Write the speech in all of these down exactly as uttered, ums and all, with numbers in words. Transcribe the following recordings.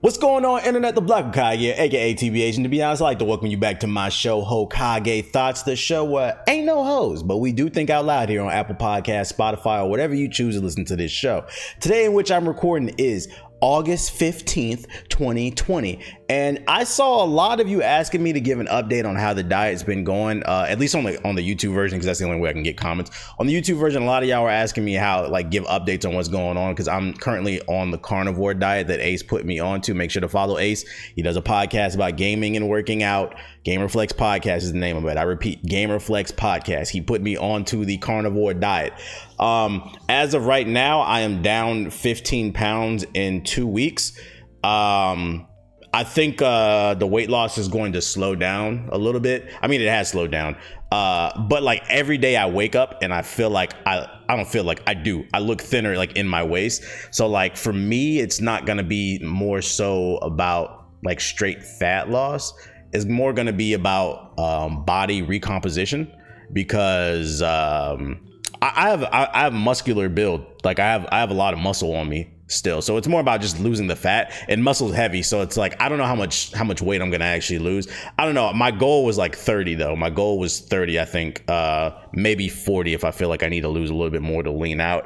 What's going on, internet? The Black Kage, aka T B H, and to be honest, I'd like to welcome you back to my show, Hokage Thoughts, the show where ain't no hoes, but we do think out loud here on Apple Podcasts, Spotify, or whatever you choose to listen to this show. Today, in which I'm recording, is August fifteenth, twenty twenty, and I saw a lot of you asking me to give an update on how the diet's been going, uh, at least on the, on the YouTube version, because that's the only way I can get comments. On the YouTube version, a lot of y'all are asking me how, like, give updates on what's going on, because I'm currently on the carnivore diet that Ace put me on to. Make sure to follow Ace. He does a podcast about gaming and working out. Gamerflex Podcast is the name of it. I repeat, Gamerflex Podcast. He put me on to the carnivore diet. Um, as of right now, I am down fifteen pounds in two weeks. Um, I think uh, the weight loss is going to slow down a little bit. I mean, it has slowed down. Uh, but like every day I wake up and I feel like I, I don't feel like I do. I look thinner, like in my waist. So like for me, it's not going to be more so about like straight fat loss. It's more going to be about um, body recomposition, because um, I have I have muscular build. Like I have I have a lot of muscle on me still, so it's more about just losing the fat. And muscle's heavy, so it's like I don't know how much how much weight I'm gonna actually lose. I don't know. My goal was like thirty though. My goal was thirty, I think, uh, maybe forty if I feel like I need to lose a little bit more to lean out.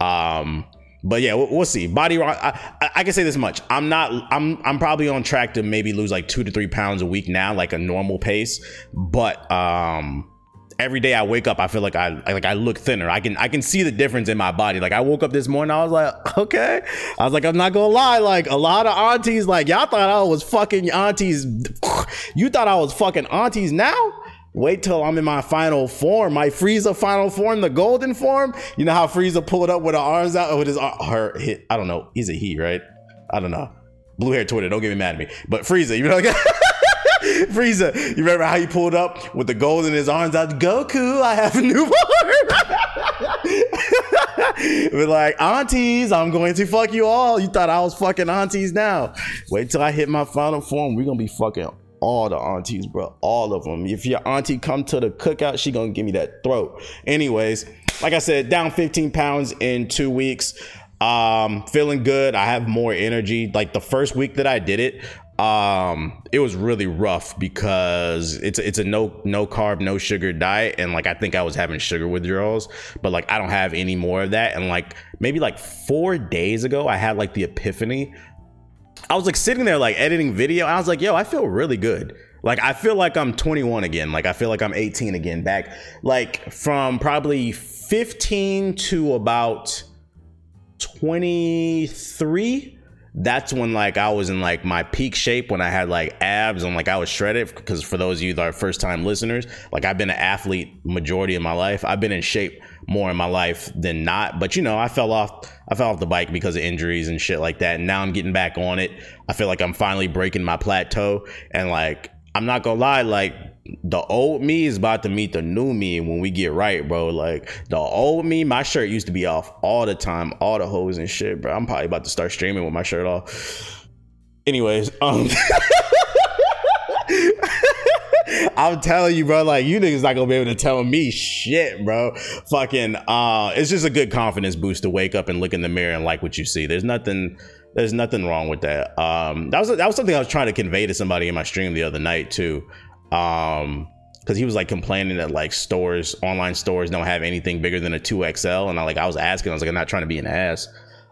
Um, But yeah, we'll see. Body, I, I can say this much. I'm not, I'm, I'm probably on track to maybe lose like two to three pounds a week now, like a normal pace. But, um, every day I wake up, I feel like I, like I look thinner. I can, I can see the difference in my body. Like I woke up this morning, I was like, okay. I was like, I'm not gonna lie. Like a lot of aunties, like y'all thought I was fucking aunties. You thought I was fucking aunties now? Wait till I'm in my final form, my Frieza final form, the golden form. You know how Frieza pulled up with her arms out, with his her hit. I don't know. He's a he, right? I don't know. Blue hair Twitter, don't get me mad at me. But Frieza, you know, like, Frieza, you remember how he pulled up with the gold in his arms out? Goku, I have a newborn. We're like, aunties, I'm going to fuck you all. You thought I was fucking aunties now. Wait till I hit my final form. We're gonna be fucking all the aunties, bro, all of them. If your auntie come to the cookout, she gonna give me that throat. Anyways, like I said, down fifteen pounds in two weeks. Um, feeling good. I have more energy. Like the first week that I did it, um, it was really rough because it's it's a no no carb, no sugar diet, and like I think I was having sugar withdrawals, but like I don't have any more of that. And like maybe like four days ago, I had like the epiphany. I was like sitting there like editing video. I was like, yo, I feel really good. Like, I feel like I'm twenty-one again. Like, I feel like I'm eighteen again, back like from probably fifteen to about twenty-three. That's when like I was in like my peak shape, when I had like abs and like I was shredded. Because for those of you that are first time listeners, like I've been an athlete majority of my life. I've been in shape more in my life than not. But, you know, I fell off. I fell off the bike because of injuries and shit like that. And now I'm getting back on it. I feel like I'm finally breaking my plateau. And like, I'm not gonna lie, like the old me is about to meet the new me when we get right, bro. Like the old me, my shirt used to be off all the time, all the hoes and shit, bro. I'm probably about to start streaming with my shirt off. Anyways, um I'm telling you, bro, like you niggas not gonna be able to tell me shit, bro. Fucking uh it's just a good confidence boost to wake up and look in the mirror and like what you see. There's nothing There's nothing wrong with that. Um, that was that was something I was trying to convey to somebody in my stream the other night too, um, because he was like complaining that like stores, online stores, don't have anything bigger than a two X L, and I like I was asking, I was like, I'm not trying to be an ass.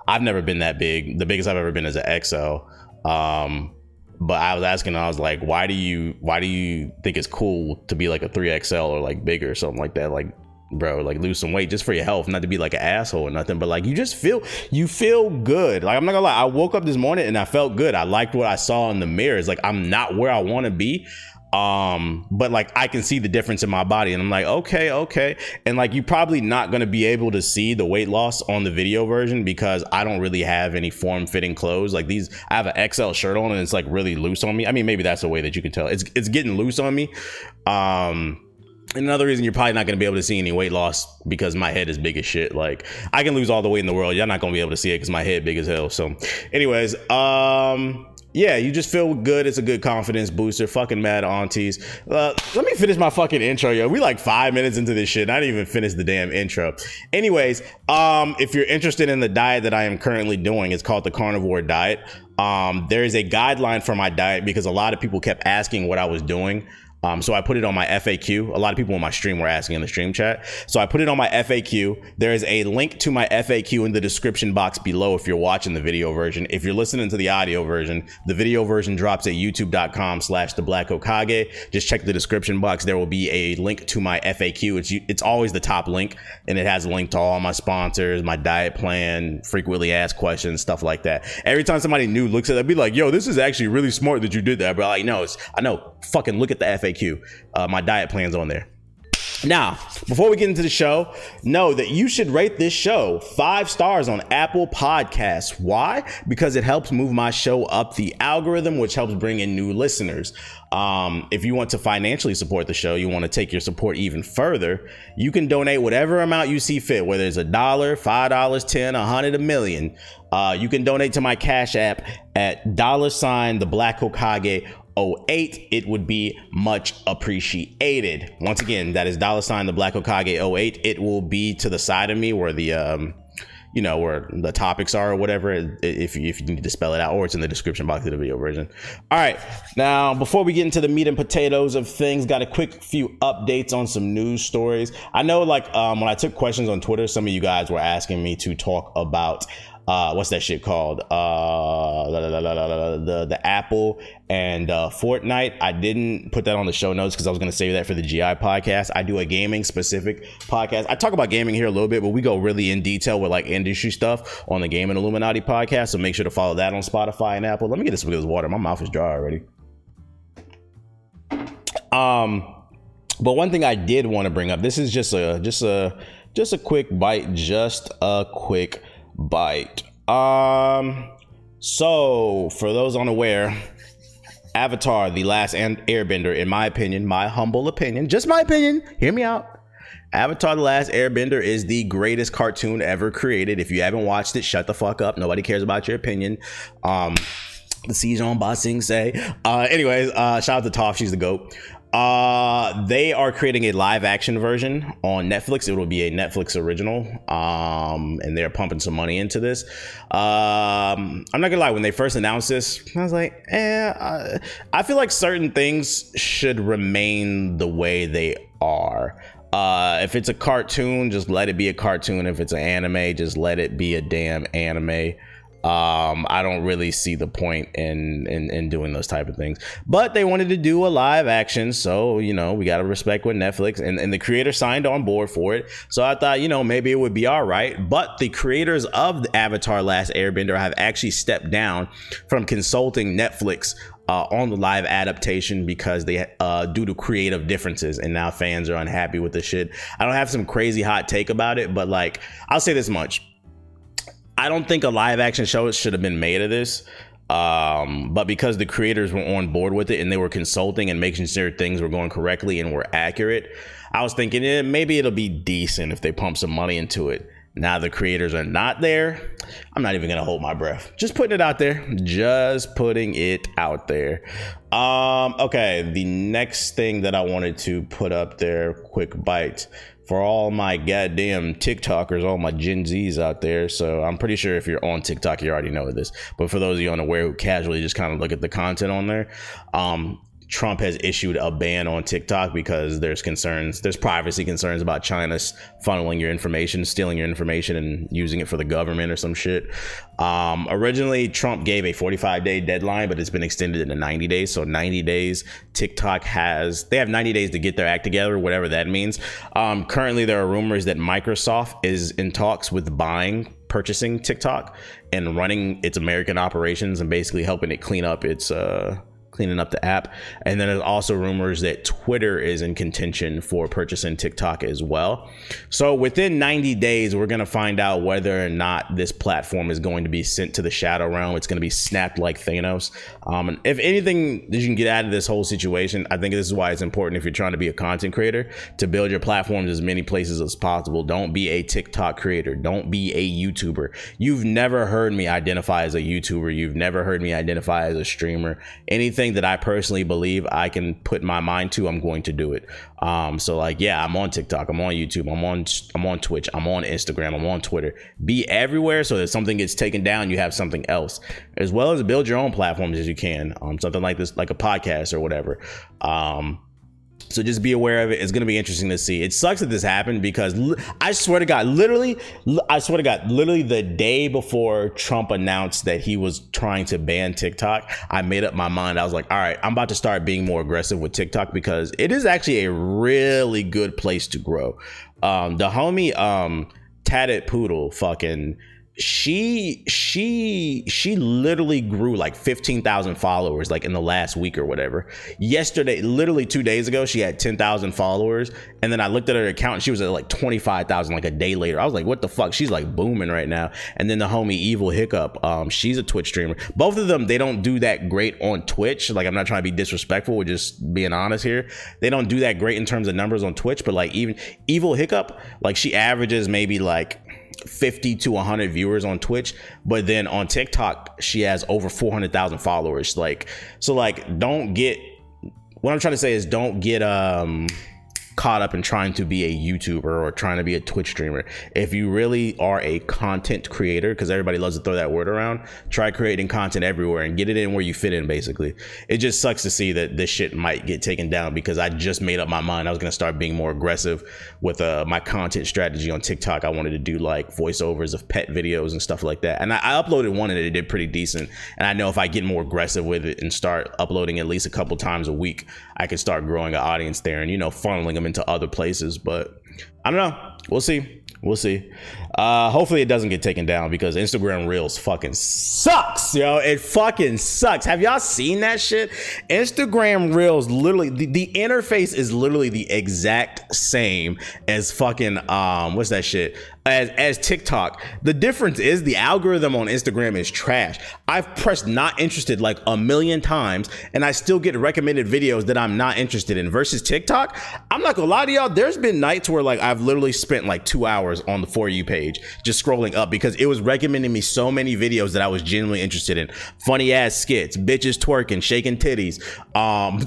I've never been that big. The biggest I've ever been is an X L. Um, but I was asking, I was like, why do you why do you think it's cool to be like a three X L or like bigger or something like that, like. Bro, like lose some weight just for your health, not to be like an asshole or nothing, but like you just feel you feel good. Like I'm not gonna lie, I woke up this morning and I felt good. I liked what I saw in the mirror. It's like I'm not where I want to be, um but like I can see the difference in my body, and I'm like, okay, okay. And like you're probably not gonna be able to see the weight loss on the video version because I don't really have any form-fitting clothes. Like these, I have an X L shirt on and it's like really loose on me. I mean, maybe that's the way that you can tell it's it's getting loose on me. um And another reason you're probably not going to be able to see any weight loss because my head is big as shit. Like I can lose all the weight in the world. Y'all not going to be able to see it because my head big as hell. So anyways, um, yeah, you just feel good. It's a good confidence booster. Fucking mad aunties. Uh, let me finish my fucking intro, yo. We like five minutes into this shit. And I didn't even finish the damn intro. Anyways, um, if you're interested in the diet that I am currently doing, it's called the carnivore diet. Um, there is a guideline for my diet because a lot of people kept asking what I was doing. Um, so I put it on my F A Q. A lot of people on my stream were asking in the stream chat. So I put it on my F A Q. There is a link to my F A Q in the description box below if you're watching the video version. If you're listening to the audio version, the video version drops at youtube.com slash the black Hokage. Just check the description box. There will be a link to my F A Q. It's it's always the top link, and it has a link to all my sponsors, my diet plan, frequently asked questions, stuff like that. Every time somebody new looks at it, I'd be like, yo, this is actually really smart that you did that, bro. Like, no, it's, I know. Fucking look at the F A Q. Uh, my diet plan's on there. Now, before we get into the show, know that you should rate this show five stars on Apple Podcasts. Why? Because it helps move my show up the algorithm, which helps bring in new listeners. Um, if you want to financially support the show, you want to take your support even further, you can donate whatever amount you see fit, whether it's a dollar, five dollars, ten, a hundred, a million. Uh, you can donate to my Cash App at dollar sign the Black Hokage oh eight. It would be much appreciated. Once again, that is dollar sign the Black Hokage oh eight. It will be to the side of me where the um you know where the topics are or whatever, if if you need to spell it out, or it's in the description box of the video version. All right, now before we get into the meat and potatoes of things, got a quick few updates on some news stories. I know, like, um when I took questions on Twitter, some of you guys were asking me to talk about Uh, what's that shit called? Uh, la, la, la, la, la, the the Apple and uh, Fortnite. I didn't put that on the show notes because I was going to save that for the G I podcast. I do a gaming specific podcast. I talk about gaming here a little bit, but we go really in detail with like industry stuff on the Game and Illuminati podcast. So make sure to follow that on Spotify and Apple. Let me get this with this water. My mouth is dry already. Um, but one thing I did want to bring up. This is just a just a just a quick bite. Just a quick. Bite. Um, so for those unaware, Avatar, The Last Airbender, in my opinion, my humble opinion, just my opinion, hear me out. Avatar, The Last Airbender is the greatest cartoon ever created. If you haven't watched it, shut the fuck up. Nobody cares about your opinion. Um, the season bossing say, uh, anyways, uh, shout out to Toph. She's the GOAT. Uh, they are creating a live action version on Netflix. It will be a Netflix original. Um, and they're pumping some money into this. Um, I'm not gonna lie, when they first announced this, I was like, eh, I, I feel like certain things should remain the way they are. Uh, if it's a cartoon, just let it be a cartoon. If it's an anime, just let it be a damn anime. Um, I don't really see the point in, in in doing those type of things, but they wanted to do a live action, so you know we gotta respect what Netflix and, and the creator signed on board for it. So I thought, you know, maybe it would be all right. But the creators of the Avatar: Last Airbender have actually stepped down from consulting Netflix uh, on the live adaptation because they uh, due to creative differences, and now fans are unhappy with the shit. I don't have some crazy hot take about it, but like I'll say this much. I don't think a live action show should have been made of this, um, but because the creators were on board with it and they were consulting and making sure things were going correctly and were accurate, I was thinking eh, maybe it'll be decent if they pump some money into it. Now the creators are not there. I'm not even going to hold my breath. Just putting it out there. Just putting it out there. Um, okay, the next thing that I wanted to put up there, quick bite. For all my goddamn TikTokers, all my Gen Zs out there. So I'm pretty sure if you're on TikTok, you already know this. But for those of you unaware who casually just kind of look at the content on there, um, Trump has issued a ban on TikTok because there's concerns, there's privacy concerns about China's funneling your information, stealing your information and using it for the government or some shit. Um, originally, Trump gave a forty-five day deadline, but it's been extended into ninety days. So ninety days, TikTok has, they have ninety days to get their act together, whatever that means. Um, currently, there are rumors that Microsoft is in talks with buying, purchasing TikTok and running its American operations and basically helping it clean up its, uh, cleaning up the app. And then there's also rumors that Twitter is in contention for purchasing TikTok as well. So within ninety days, we're going to find out whether or not this platform is going to be sent to the shadow realm. It's going to be snapped like Thanos. Um, and if anything that you can get out of this whole situation, I think this is why it's important if you're trying to be a content creator to build your platforms as many places as possible. Don't be a TikTok creator. Don't be a YouTuber. You've never heard me identify as a YouTuber. You've never heard me identify as a streamer. Anything that I personally believe I can put my mind to, I'm going to do it. Um, so like, yeah, I'm on TikTok, I'm on YouTube, I'm on, I'm on Twitch, I'm on Instagram, I'm on Twitter. Be everywhere so that if something gets taken down, you have something else, as well as build your own platforms as you can. Um, something like this, like a podcast or whatever. Um, So just be aware of it. It's going to be interesting to see. It sucks that this happened because li- I swear to God, literally, li- I swear to God, literally the day before Trump announced that he was trying to ban TikTok, I made up my mind. I was like, all right, I'm about to start being more aggressive with TikTok because it is actually a really good place to grow. Um, the homie um, Tatted Poodle fucking... she she she literally grew like fifteen thousand followers like in the last week or whatever. Yesterday, literally two days ago, she had ten thousand followers, and then I looked at her account and she was at like twenty-five thousand like a day later. I was like, what the fuck? She's like booming right now. And then the homie Evil Hiccup, um she's a Twitch streamer. Both of them, they don't do that great on Twitch. Like, I'm not trying to be disrespectful, we're just being honest here. They don't do that great in terms of numbers on Twitch, but like even Evil Hiccup, like she averages maybe like fifty to one hundred viewers on Twitch, but then on TikTok she has over four hundred thousand followers. Like, so like, don't get, what I'm trying to say is don't get um caught up in trying to be a YouTuber or trying to be a Twitch streamer. If you really are a content creator, because everybody loves to throw that word around, try creating content everywhere and get it in where you fit in, basically. It just sucks to see that this shit might get taken down because I just made up my mind. I was going to start being more aggressive with uh, my content strategy on TikTok. I wanted to do like voiceovers of pet videos and stuff like that. And I, I uploaded one and it did pretty decent. And I know if I get more aggressive with it and start uploading at least a couple times a week, I can start growing an audience there and, you know, funneling them into other places. But I don't know, we'll see we'll see uh hopefully it doesn't get taken down because Instagram Reels fucking sucks, yo. It fucking sucks. Have y'all seen that shit? Instagram Reels, literally the, the interface is literally the exact same as fucking um what's that shit As, as TikTok. The difference is the algorithm on Instagram is trash. I've pressed not interested like a million times and I still get recommended videos that I'm not interested in, versus TikTok. I'm not gonna lie to y'all, there's been nights where like I've literally spent like two hours on the For You page just scrolling up because it was recommending me so many videos that I was genuinely interested in. Funny ass skits, bitches twerking, shaking titties. Um...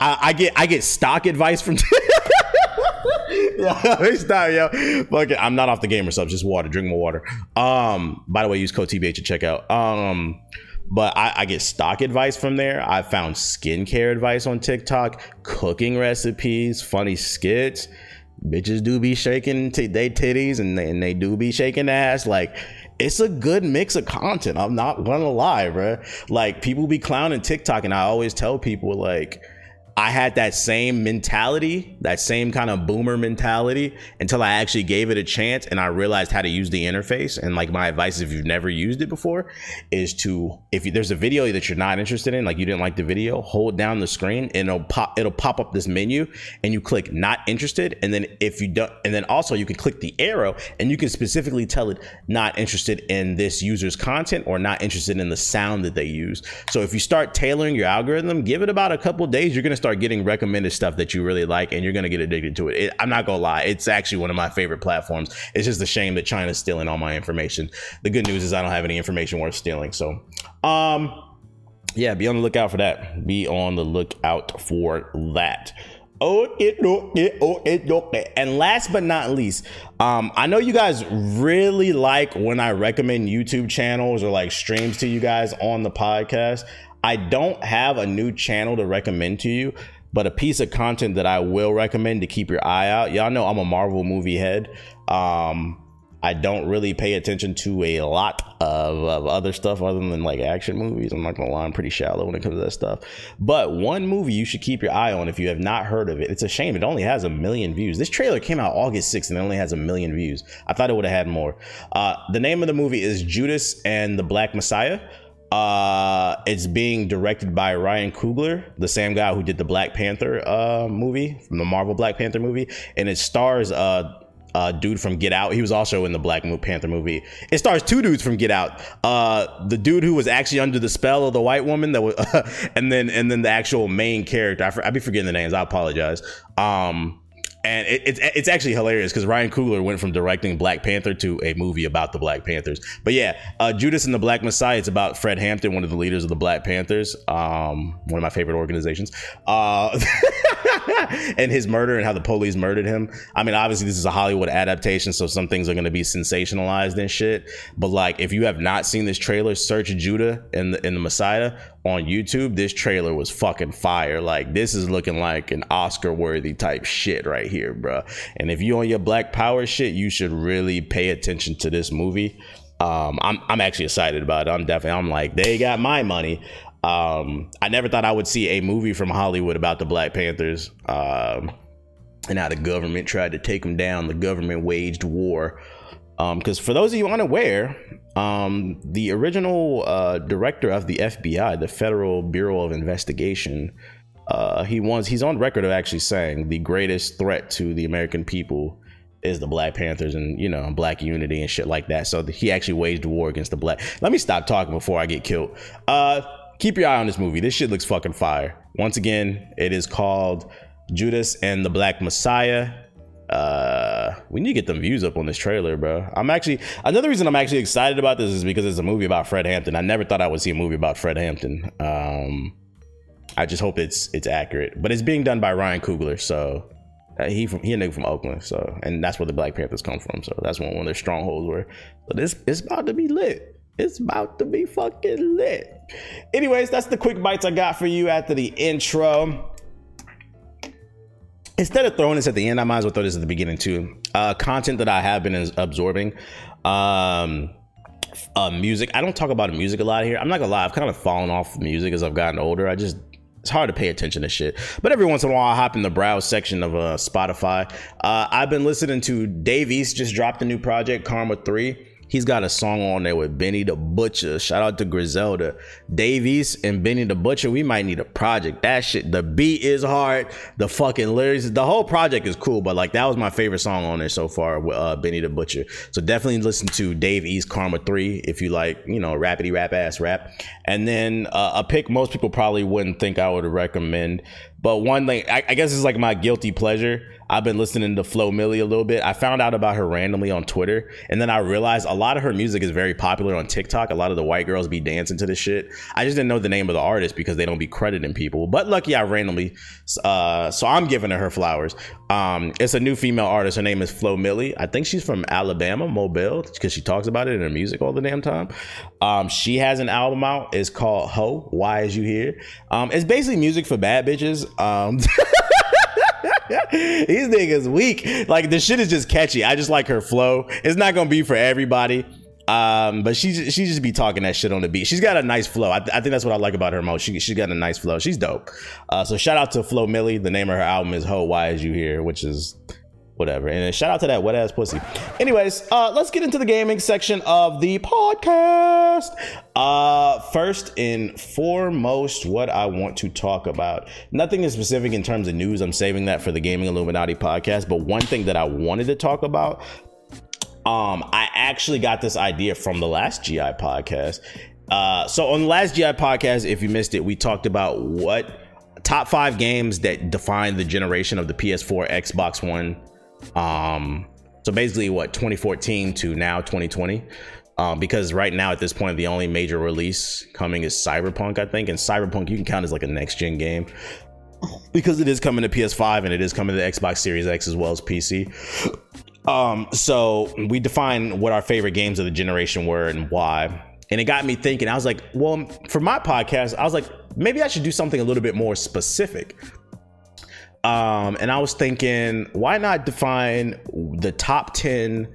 I, I get I get stock advice from. yo, stop, yo. Fuck it. I'm not off the game or something. Just water. Drink more water. Um. By the way, use code T B H at checkout. Um. But I, I get stock advice from there. I found skincare advice on TikTok, cooking recipes, funny skits. Bitches do be shaking t- they titties and they, and they do be shaking ass. Like, it's a good mix of content. I'm not gonna lie, bro. Like, people be clowning TikTok, and I always tell people, like, I had that same mentality, that same kind of boomer mentality, until I actually gave it a chance and I realized how to use the interface. And like, my advice, if you've never used it before, is to, if you, there's a video that you're not interested in, like you didn't like the video, hold down the screen and it'll pop, it'll pop up this menu and you click not interested. And then if you don't, and then also you can click the arrow and you can specifically tell it not interested in this user's content or not interested in the sound that they use. So if you start tailoring your algorithm, give it about a couple of days, you're going to start Start getting recommended stuff that you really like and you're going to get addicted to it. it. I'm not going to lie, it's actually one of my favorite platforms. It's just a shame that China's stealing all my information. The good news is I don't have any information worth stealing. So, um, yeah, be on the lookout for that. Be on the lookout for that. Oh, it, oh, it, oh, it, oh, it. And last but not least, um, I know you guys really like when I recommend YouTube channels or like streams to you guys on the podcast. I don't have a new channel to recommend to you, but a piece of content that I will recommend to keep your eye out. Y'all know I'm a Marvel movie head. Um, I don't really pay attention to a lot of, of other stuff other than like action movies. I'm not gonna lie, I'm pretty shallow when it comes to that stuff. But one movie you should keep your eye on if you have not heard of it. It's a shame it only has a million views. This trailer came out August sixth and it only has a million views. I thought it would have had more. Uh, the name of the movie is Judas and the Black Messiah. Uh, it's being directed by Ryan Coogler, the same guy who did the Black Panther uh, movie, from the Marvel Black Panther movie, and it stars uh. Uh, dude from Get Out. He was also in the Black Panther movie. It stars two dudes from Get Out. Uh, the dude who was actually under the spell of the white woman that was, uh, and then and then the actual main character. I for, I be forgetting the names. I apologize. Um, and it, it's it's actually hilarious because Ryan Coogler went from directing Black Panther to a movie about the Black Panthers. But yeah, uh, Judas and the Black Messiah. It's about Fred Hampton, one of the leaders of the Black Panthers. Um, one of my favorite organizations. Uh, and his murder and how the police murdered him. I mean, obviously this is a Hollywood adaptation, so some things are going to be sensationalized and shit, but like if you have not seen this trailer, search Judah and the, and the Messiah on YouTube. This trailer was fucking fire. Like this is looking like an Oscar worthy type shit right here, bro. And if you on your Black Power shit, you should really pay attention to this movie. um I'm, I'm actually excited about it. I'm definitely I'm like, they got my money. Um, I never thought I would see a movie from Hollywood about the Black Panthers, um, and how the government tried to take them down. The government waged war. Um, because for those of you unaware, um, the original uh, director of the F B I, the Federal Bureau of Investigation, uh, he was he's on record of actually saying the greatest threat to the American people is the Black Panthers and, you know, Black unity and shit like that. So he actually waged war against the Black. Let me stop talking before I get killed. Uh. Keep your eye on this movie. This shit looks fucking fire. Once again, it is called Judas and the Black Messiah. Uh, we need to get them views up on this trailer, bro. I'm actually, another reason I'm actually excited about this is because it's a movie about Fred Hampton. I never thought I would see a movie about Fred Hampton. Um, I just hope it's it's accurate. But it's being done by Ryan Coogler, so uh, he from he a nigga from Oakland, so and that's where the Black Panthers come from. So that's one, one of their strongholds were. So this it's about to be lit. It's about to be fucking lit. Anyways, that's the quick bites I got for you after the intro. Instead of throwing this at the end, I might as well throw this at the beginning too. Uh, content that I have been absorbing. Um, uh, music. I don't talk about music a lot here. I'm not gonna lie. I've kind of fallen off music as I've gotten older. I just... It's hard to pay attention to shit, but every once in a while I hop in the browse section of uh, Spotify. Uh, I've been listening to Dave East. Just dropped a new project, Karma three. He's got a song on there with Benny the Butcher. Shout out to Griselda. Dave East and Benny the Butcher. We might need a project. That shit, the beat is hard. The fucking lyrics, the whole project is cool, but like that was my favorite song on there so far with uh, Benny the Butcher. So definitely listen to Dave East Karma three if you like, you know, rappity rap ass rap. And then uh, a pick most people probably wouldn't think I would recommend. But one thing, I, I guess it's like my guilty pleasure. I've been listening to Flo Milli a little bit. I found out about her randomly on Twitter. And then I realized a lot of her music is very popular on TikTok. A lot of the white girls be dancing to this shit. I just didn't know the name of the artist because they don't be crediting people. But lucky I randomly, uh, so I'm giving her her flowers. Um, it's a new female artist. Her name is Flo Milli. I think she's from Alabama, Mobile, because she talks about it in her music all the damn time. Um, she has an album out. It's called Ho, Why Is You Here? Um, it's basically music for bad bitches. Um, these niggas weak. Like the shit is just catchy. I just like her flow. It's not gonna be for everybody, um, but she she just be talking that shit on the beat. She's got a nice flow. I, th- I think that's what I like about her most. She she got a nice flow. She's dope. Uh, so shout out to Flo Milli. The name of her album is "Ho, Why Is You Here," which is whatever. And then shout out to that wet ass pussy. Anyways, uh, let's get into the gaming section of the podcast. Uh, first and foremost, what I want to talk about. Nothing is specific in terms of news. I'm saving that for the Gaming Illuminati podcast. But one thing that I wanted to talk about, um, I actually got this idea from the last G I podcast. Uh, so on the last G I podcast, if you missed it, we talked about what top five games that define the generation of the P S four, Xbox One. Um, so basically what, twenty fourteen to now twenty twenty, um, because right now at this point, the only major release coming is Cyberpunk, I think. And Cyberpunk, you can count as like a next gen game because it is coming to P S five and it is coming to Xbox Series X as well as P C. Um, so we define what our favorite games of the generation were and why. And it got me thinking. I was like, well, for my podcast, I was like, maybe I should do something a little bit more specific. Um, and I was thinking, why not define the top ten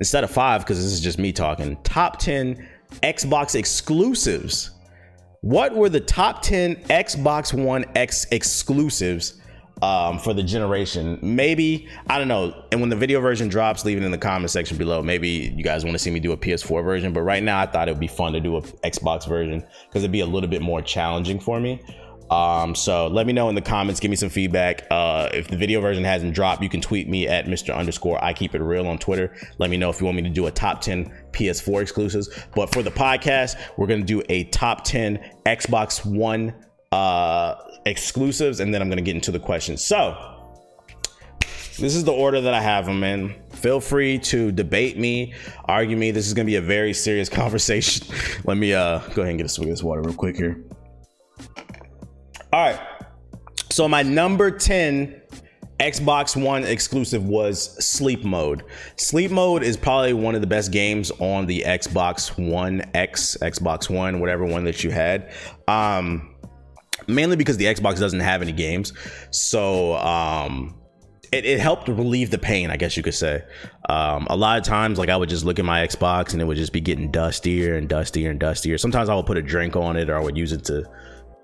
instead of five, because this is just me talking, top ten Xbox exclusives. What were the top ten Xbox One X exclusives um, for the generation? Maybe, I don't know. And when the video version drops, leave it in the comment section below. Maybe you guys want to see me do a P S four version, but right now I thought it would be fun to do an Xbox version because it'd be a little bit more challenging for me. Um, so let me know in the comments, give me some feedback. Uh, if the video version hasn't dropped, you can tweet me at Mister Underscore I Keep It Real on Twitter. Let me know if you want me to do a top ten P S four exclusives. But for the podcast, we're going to do a top ten Xbox One uh, exclusives, and then I'm going to get into the questions. So this is the order that I have them in. Feel free to debate me, argue me. This is going to be a very serious conversation. Let me uh, go ahead and get a swig of this water real quick here. All right, so my number ten Xbox One exclusive was Sleep Mode. Sleep Mode is probably one of the best games on the Xbox One X, Xbox One, whatever one that you had. Um, mainly because the Xbox doesn't have any games. So um, it, it helped relieve the pain, I guess you could say. Um, a lot of times, like I would just look at my Xbox and it would just be getting dustier and dustier and dustier. Sometimes I would put a drink on it, or I would use it to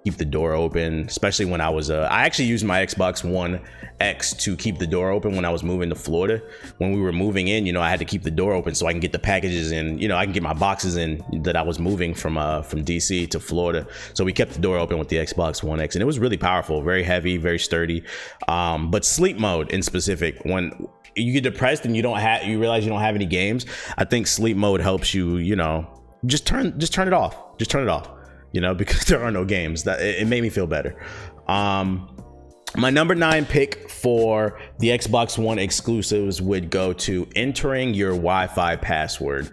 keep the door open, especially when I was uh I actually used my Xbox One X to keep the door open when I was moving to Florida. When we were moving in, you know, I had to keep the door open so I can get the packages in, you know, I can get my boxes in that I was moving from uh from D C to Florida. So we kept the door open with the Xbox One X, and it was really powerful, very heavy, very sturdy. Um, but Sleep Mode in specific, when you get depressed and you don't have, you realize you don't have any games, I think Sleep Mode helps you, you know, just turn just turn it off. Just turn it off. You know, because there are no games. That it made me feel better. Um, my number nine pick for the Xbox One exclusives would go to entering your Wi-Fi password.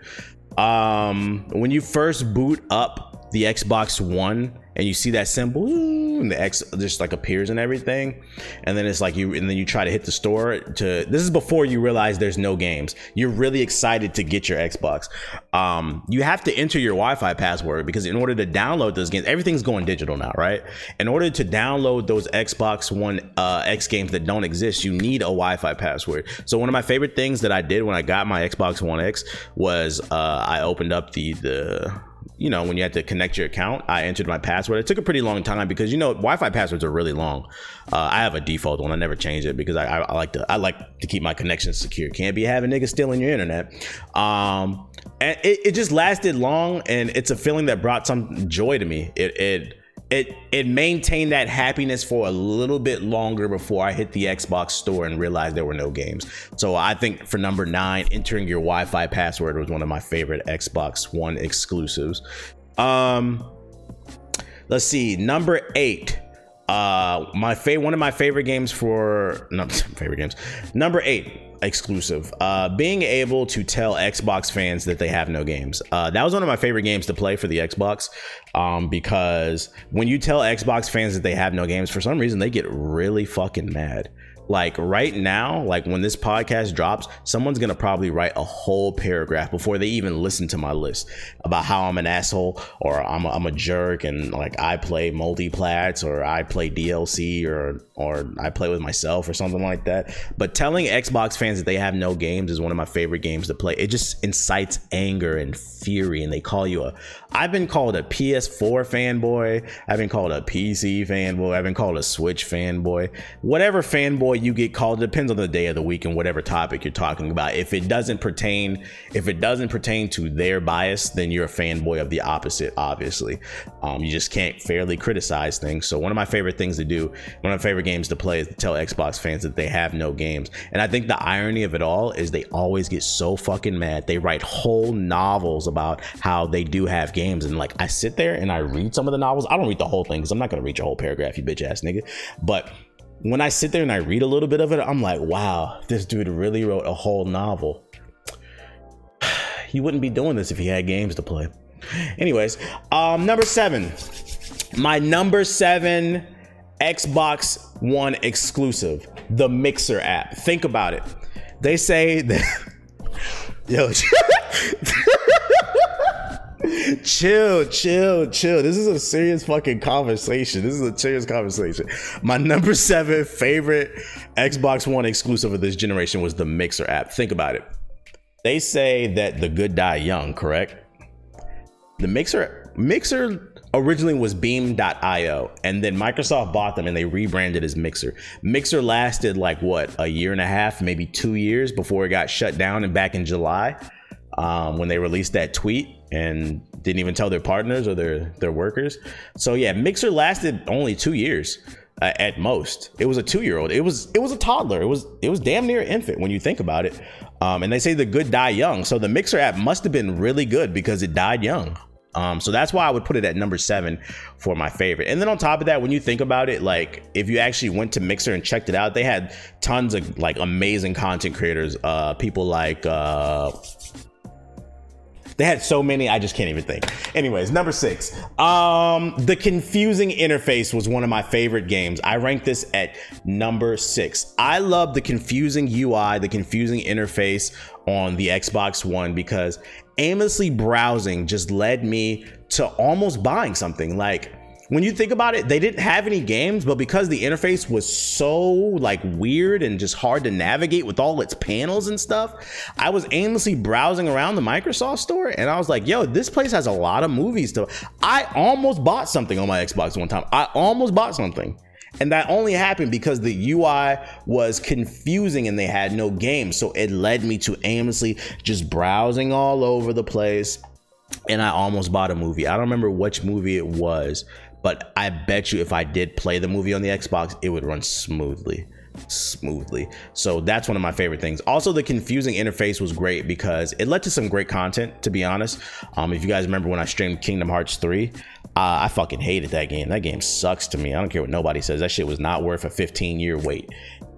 Um, when you first boot up the Xbox One and you see that symbol, and the X just like appears and everything, and then it's like you, and then you try to hit the store to, this is before you realize there's no games. You're really excited to get your Xbox. Um, you have to enter your Wi-Fi password, because in order to download those games, everything's going digital now, right? In order to download those Xbox One uh, X games that don't exist, you need a Wi-Fi password. So one of my favorite things that I did when I got my Xbox One X was uh, I opened up the the you know, when you had to connect your account, I entered my password. It took a pretty long time because, you know, Wi-Fi passwords are really long. Uh, I have a default one. I never change it because I, I, I like to I like to keep my connections secure. Can't be having niggas stealing your internet. Um, and it, it just lasted long, and it's a feeling that brought some joy to me. It it it it maintained that happiness for a little bit longer before I hit the Xbox store and realized there were no games. So I think for number nine, entering your Wi-Fi password was one of my favorite Xbox One exclusives. Um, let's see, number eight. Uh, my fav- one of my favorite games for no favorite games. Number eight. Exclusive, uh being able to tell Xbox fans that they have no games. Uh that was one of my favorite games to play for the Xbox, um because when you tell Xbox fans that they have no games, for some reason they get really fucking mad. Like right now, like when this podcast drops, someone's gonna probably write a whole paragraph before they even listen to my list about how I'm an asshole, or I'm a, I'm a jerk, and like I play multiplats, or I play D L C, or or I play with myself or something like that. But telling Xbox fans that they have no games is one of my favorite games to play. It just incites anger and fury, and they call you a. I've been called a P S four fanboy. I've been called a P C fanboy. I've been called a Switch fanboy. Whatever fanboy you get called, it depends on the day of the week and whatever topic you're talking about. If it doesn't pertain, if it doesn't pertain to their bias, then you're a fanboy of the opposite, obviously. Um, you just can't fairly criticize things. So one of my favorite things to do, one of my favorite games to play, is to tell Xbox fans that they have no games. And I think the irony of it all is they always get so fucking mad. They write whole novels about how they do have games, and like I sit there and I read some of the novels. I don't read the whole thing because I'm not gonna read your whole paragraph, you bitch ass nigga. But when I sit there and I read a little bit of it, I'm like, wow, this dude really wrote a whole novel. He wouldn't be doing this if he had games to play. Anyways, um, number seven. My number seven Xbox One exclusive, the Mixer app. Think about it. They say that... Yo... chill chill chill this is a serious fucking conversation. This is a serious conversation my number seven favorite Xbox One exclusive of this generation was the Mixer app. Think about it. They say that the good die young, correct? The Mixer Mixer originally was Beam dot io, and then Microsoft bought them and they rebranded as Mixer. Mixer lasted like what, a year and a half, maybe two years before it got shut down. And back in July, um, when they released that tweet and didn't even tell their partners or their, their workers. So yeah, Mixer lasted only two years uh, at most. It was a two-year-old. It was it was a toddler. It was it was damn near infant when you think about it. Um, and they say the good die young. So the Mixer app must have been really good because it died young. Um, so that's why I would put it at number seven for my favorite. And then on top of that, when you think about it, like if you actually went to Mixer and checked it out, they had tons of like amazing content creators, uh, people like uh, they had so many, I just can't even think. Anyways, number six, um, The Confusing Interface was one of my favorite games. I ranked this at number six. I love the confusing U I, the confusing interface on the Xbox One, because aimlessly browsing just led me to almost buying something. Like when you think about it, they didn't have any games, but because the interface was so like weird and just hard to navigate with all its panels and stuff, I was aimlessly browsing around the Microsoft store and I was like, yo, this place has a lot of movies to. I almost bought something on my Xbox one time. I almost bought something. And that only happened because the U I was confusing and they had no game. So it led me to aimlessly just browsing all over the place. And I almost bought a movie. I don't remember which movie it was, but I bet you if I did play the movie on the Xbox, it would run smoothly. smoothly So that's one of my favorite things. Also, the confusing interface was great because it led to some great content, to be honest. Um if you guys remember when I streamed Kingdom Hearts three, uh, I fucking hated that game. That game sucks to me. I don't care what nobody says. That shit was not worth a fifteen year wait,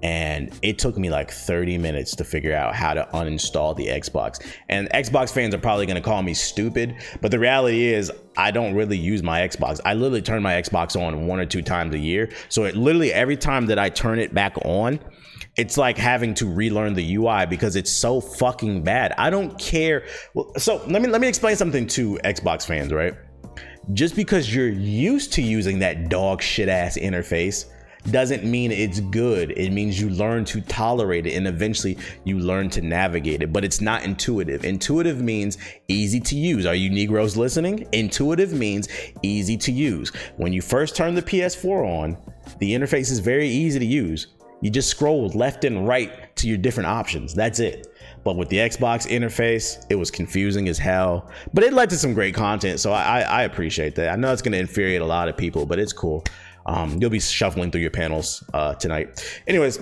and it took me like thirty minutes to figure out how to uninstall the Xbox. And Xbox fans are probably going to call me stupid, but the reality is I don't really use my Xbox. I literally turn my Xbox on one or two times a year. So it literally every time that I turn it back on, it's like having to relearn the U I because it's so fucking bad. I don't care. Well, so let me let me explain something to Xbox fans, right? Just because you're used to using that dog shit ass interface doesn't mean it's good. It means you learn to tolerate it and eventually you learn to navigate it, but it's not intuitive. Intuitive means easy to use. Are you Negroes listening? Intuitive means easy to use. When you first turn the P S four on, the interface is very easy to use. You just scroll left and right to your different options. That's it. But with the Xbox interface, it was confusing as hell, but it led to some great content. So I, I, I appreciate that. I know it's going to infuriate a lot of people, but it's cool. Um, you'll be shuffling through your panels uh, tonight. Anyways,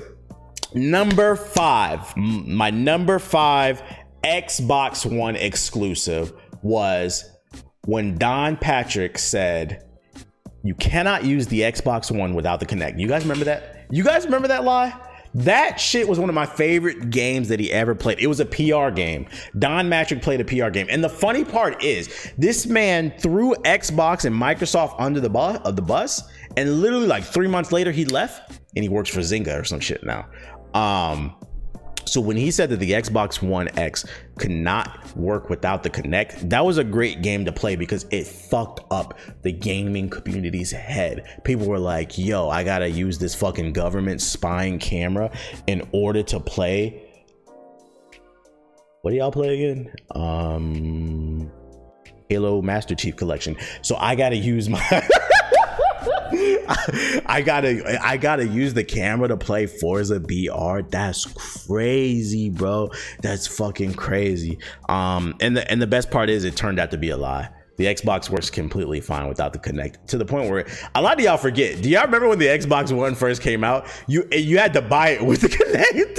number five, my number five Xbox One exclusive was when Don Patrick said, you cannot use the Xbox One without the Kinect. You guys remember that? You guys remember that lie? That shit was one of my favorite games that he ever played. It was a P R game. Don Matrick played a P R game. And the funny part is this man threw Xbox and Microsoft under the bus, of the bus. And literally like three months later, he left and he works for Zynga or some shit now. Um, so when he said that the Xbox One X could not work without the Kinect, that was a great game to play because it fucked up the gaming community's head. People were like, yo, I gotta use this fucking government spying camera in order to play. What do y'all play again? Um, Halo Master Chief Collection. So I gotta use my... I gotta I gotta use the camera to play Forza B R. That's crazy, bro. That's fucking crazy. Um and the and the best part is it turned out to be a lie. The Xbox works completely fine without the Kinect, to the point where a lot of y'all forget. Do y'all remember when the Xbox One first came out? You you had to buy it with the Kinect.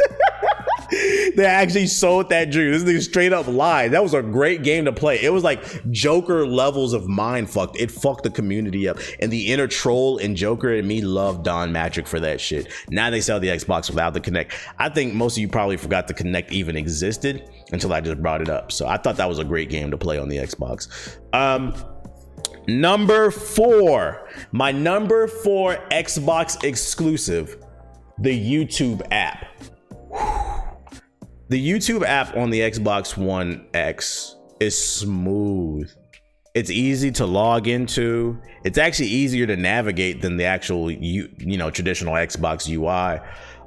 They actually sold that dream. This thing straight up lied. That was a great game to play. It was like Joker levels of mind fucked. It fucked the community up. And the inner troll in Joker and me loved Don Matrick for that shit. Now they sell the Xbox without the Kinect. I think most of you probably forgot the Kinect even existed until I just brought it up. So I thought that was a great game to play on the Xbox. Um, number four. My number four Xbox exclusive, the YouTube app. The YouTube app on the Xbox One X is smooth. It's easy to log into. It's actually easier to navigate than the actual, you, you know, traditional Xbox U I.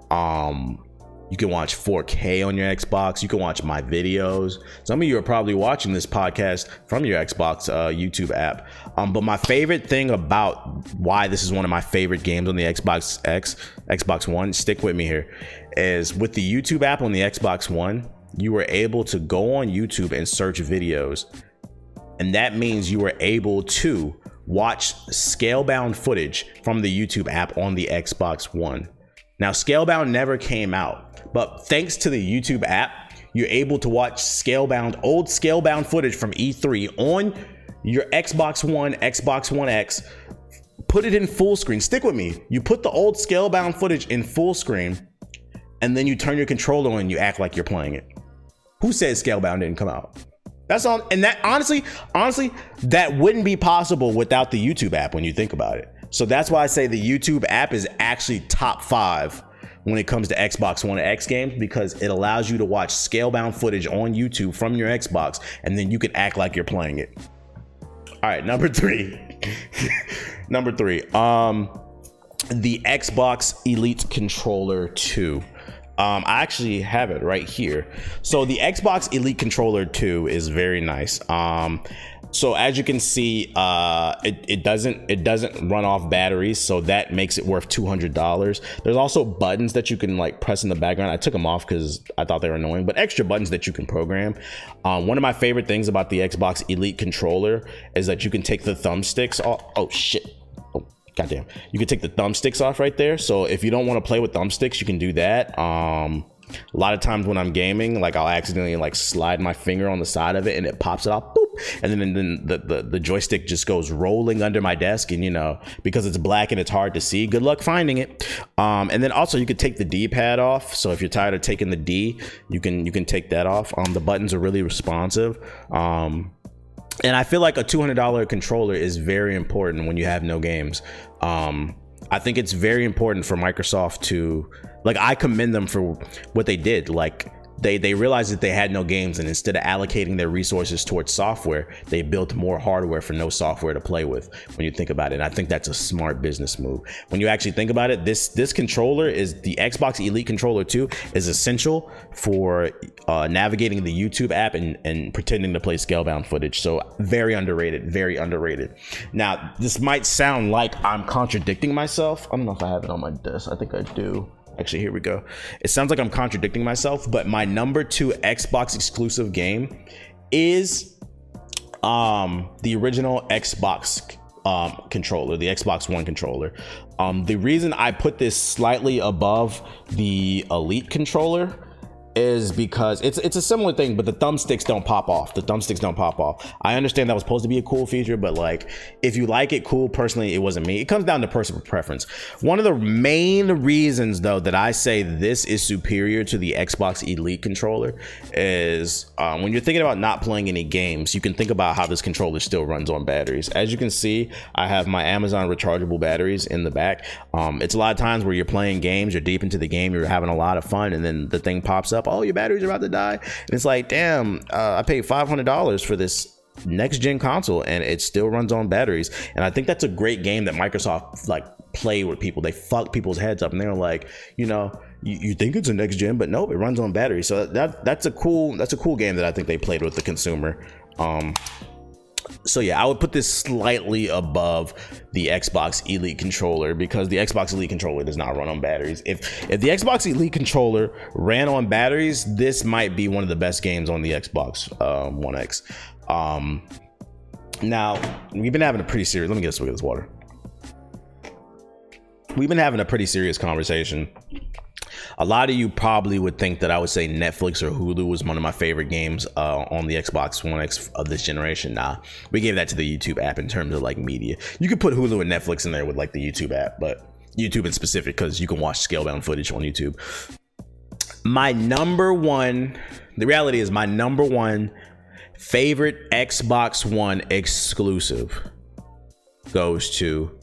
Um, You can watch four K on your Xbox. You can watch my videos. Some of you are probably watching this podcast from your Xbox uh, YouTube app. Um, but my favorite thing about why this is one of my favorite games on the Xbox X, Xbox One, stick with me here, is with the YouTube app on the Xbox One, you were able to go on YouTube and search videos. And that means you were able to watch Scalebound footage from the YouTube app on the Xbox One. Now, Scalebound never came out, but thanks to the YouTube app, you're able to watch Scalebound, old Scalebound footage from E three on your Xbox One, Xbox One X, put it in full screen. Stick with me. You put the old Scalebound footage in full screen, and then you turn your controller on and you act like you're playing it. Who says Scalebound didn't come out? That's all. And that honestly, honestly, that wouldn't be possible without the YouTube app when you think about it. So that's why I say the YouTube app is actually top five when it comes to Xbox One X games, because it allows you to watch Scalebound footage on YouTube from your Xbox, and then you can act like you're playing it. All right, number three. Number three, um, the Xbox Elite Controller two. Um, I actually have it right here. So the Xbox Elite Controller two is very nice. Um, so as you can see, uh, it, it doesn't it doesn't run off batteries, so that makes it worth two hundred dollars. There's also buttons that you can like press in the background. I took them off because I thought they were annoying, but extra buttons that you can program. Um, one of my favorite things about the Xbox Elite Controller is that you can take the thumbsticks off. Oh shit. Goddamn. You can take the thumbsticks off right there. So if you don't want to play with thumbsticks, you can do that. Um, a lot of times when I'm gaming, like I'll accidentally like slide my finger on the side of it and it pops it off. Boop. And then, and then the, the, the joystick just goes rolling under my desk. And, you know, because it's black and it's hard to see, good luck finding it. Um, and then also you could take the D-pad off. So if you're tired of taking the D, you can you can take that off. Um, the buttons are really responsive. Um, and I feel like a two hundred dollars controller is very important when you have no games. Um, I think it's very important for Microsoft to, like, I commend them for what they did. Like, they they realized that they had no games, and instead of allocating their resources towards software, they built more hardware for no software to play with when you think about it. And I think that's a smart business move. When you actually think about it, this this controller is the Xbox Elite Controller two is essential for uh, navigating the YouTube app and, and pretending to play Scalebound footage. So very underrated, very underrated. Now, this might sound like I'm contradicting myself. I don't know if I have it on my desk. I think I do. Actually, here we go. It sounds like I'm contradicting myself, but my number two Xbox exclusive game is um, the original Xbox um, controller, the Xbox One controller. Um, the reason I put this slightly above the Elite controller is because it's it's a similar thing, but the thumbsticks don't pop off. The thumbsticks don't pop off. I understand that was supposed to be a cool feature, but like, if you like it, cool. Personally, it wasn't me. It comes down to personal preference. One of the main reasons, though, that I say this is superior to the Xbox Elite controller is um, when you're thinking about not playing any games, you can think about how this controller still runs on batteries. As you can see, I have my Amazon rechargeable batteries in the back. Um, it's a lot of times where you're playing games, you're deep into the game, you're having a lot of fun, and then the thing pops up. Oh, your battery's about to die. And it's like, damn, uh, I paid five hundred dollars for this next gen console and it still runs on batteries. And I think that's a great game that Microsoft like played with people. They fucked people's heads up and they're like, you know, you, you think it's a next gen, but nope, it runs on batteries. So that that's a cool that's a cool game that I think they played with the consumer. Um, so yeah, I would put this slightly above the Xbox Elite controller because the Xbox Elite controller does not run on batteries. If if the Xbox Elite controller ran on batteries, this might be one of the best games on the Xbox um, One X. Um, now, we've been having a pretty serious, let me get a swig of this water. We've been having a pretty serious conversation. A lot of you probably would think that I would say Netflix or Hulu was one of my favorite games uh, on the Xbox One X of this generation. Nah, we gave that to the YouTube app in terms of like media. You could put Hulu and Netflix in there with like the YouTube app, but YouTube in specific because you can watch Scalebound footage on YouTube. My number one, the reality is my number one favorite Xbox One exclusive goes to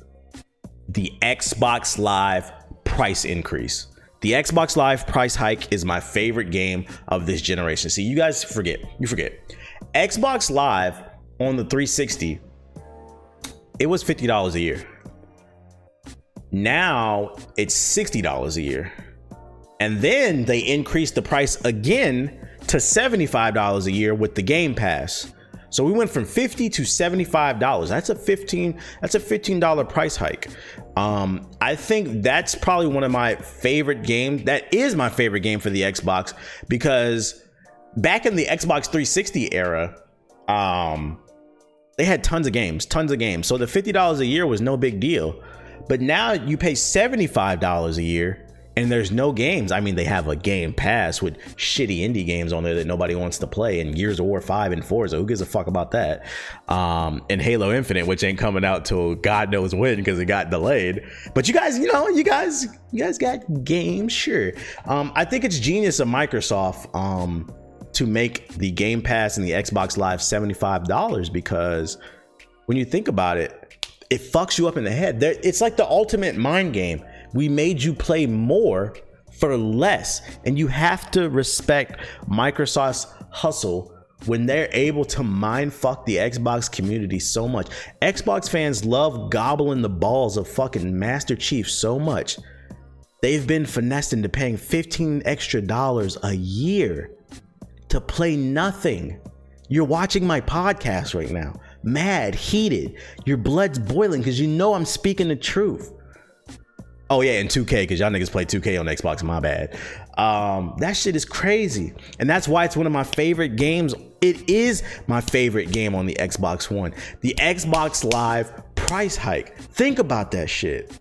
the Xbox Live price increase. The Xbox Live price hike is my favorite game of this generation. See, you guys forget, you forget. Xbox Live on the three sixty, it was fifty dollars a year. Now it's sixty dollars a year. And then they increased the price again to seventy-five dollars a year with the Game Pass. So we went from fifty dollars to seventy-five dollars. That's a fifteen dollars, that's a fifteen dollars price hike. Um, I think that's probably one of my favorite games. That is my favorite game for the Xbox, because back in the Xbox three sixty era, um, they had tons of games, tons of games. So the fifty dollars a year was no big deal. But now you pay seventy-five dollars a year and there's no games. I mean, they have a Game Pass with shitty indie games on there that nobody wants to play, and Gears of War five and Forza. Who gives a fuck about that? Um, and Halo Infinite, which ain't coming out till God knows when because it got delayed. But you guys, you know, you guys, you guys got games, sure. Um, I think it's genius of Microsoft um, to make the Game Pass and the Xbox Live seventy-five dollars, because when you think about it, it fucks you up in the head. There, it's like the ultimate mind game. We made you play more for less, and you have to respect Microsoft's hustle when they're able to mind fuck the Xbox community so much. Xbox fans love gobbling the balls of fucking Master Chief so much. They've been finessed into paying fifteen extra dollars a year to play nothing. You're watching my podcast right now, mad, heated, your blood's boiling because you know I'm speaking the truth. Oh yeah, and two K, because y'all niggas play two K on Xbox, my bad. Um, that shit is crazy. And that's why it's one of my favorite games. It is my favorite game on the Xbox One. The Xbox Live price hike. Think about that shit.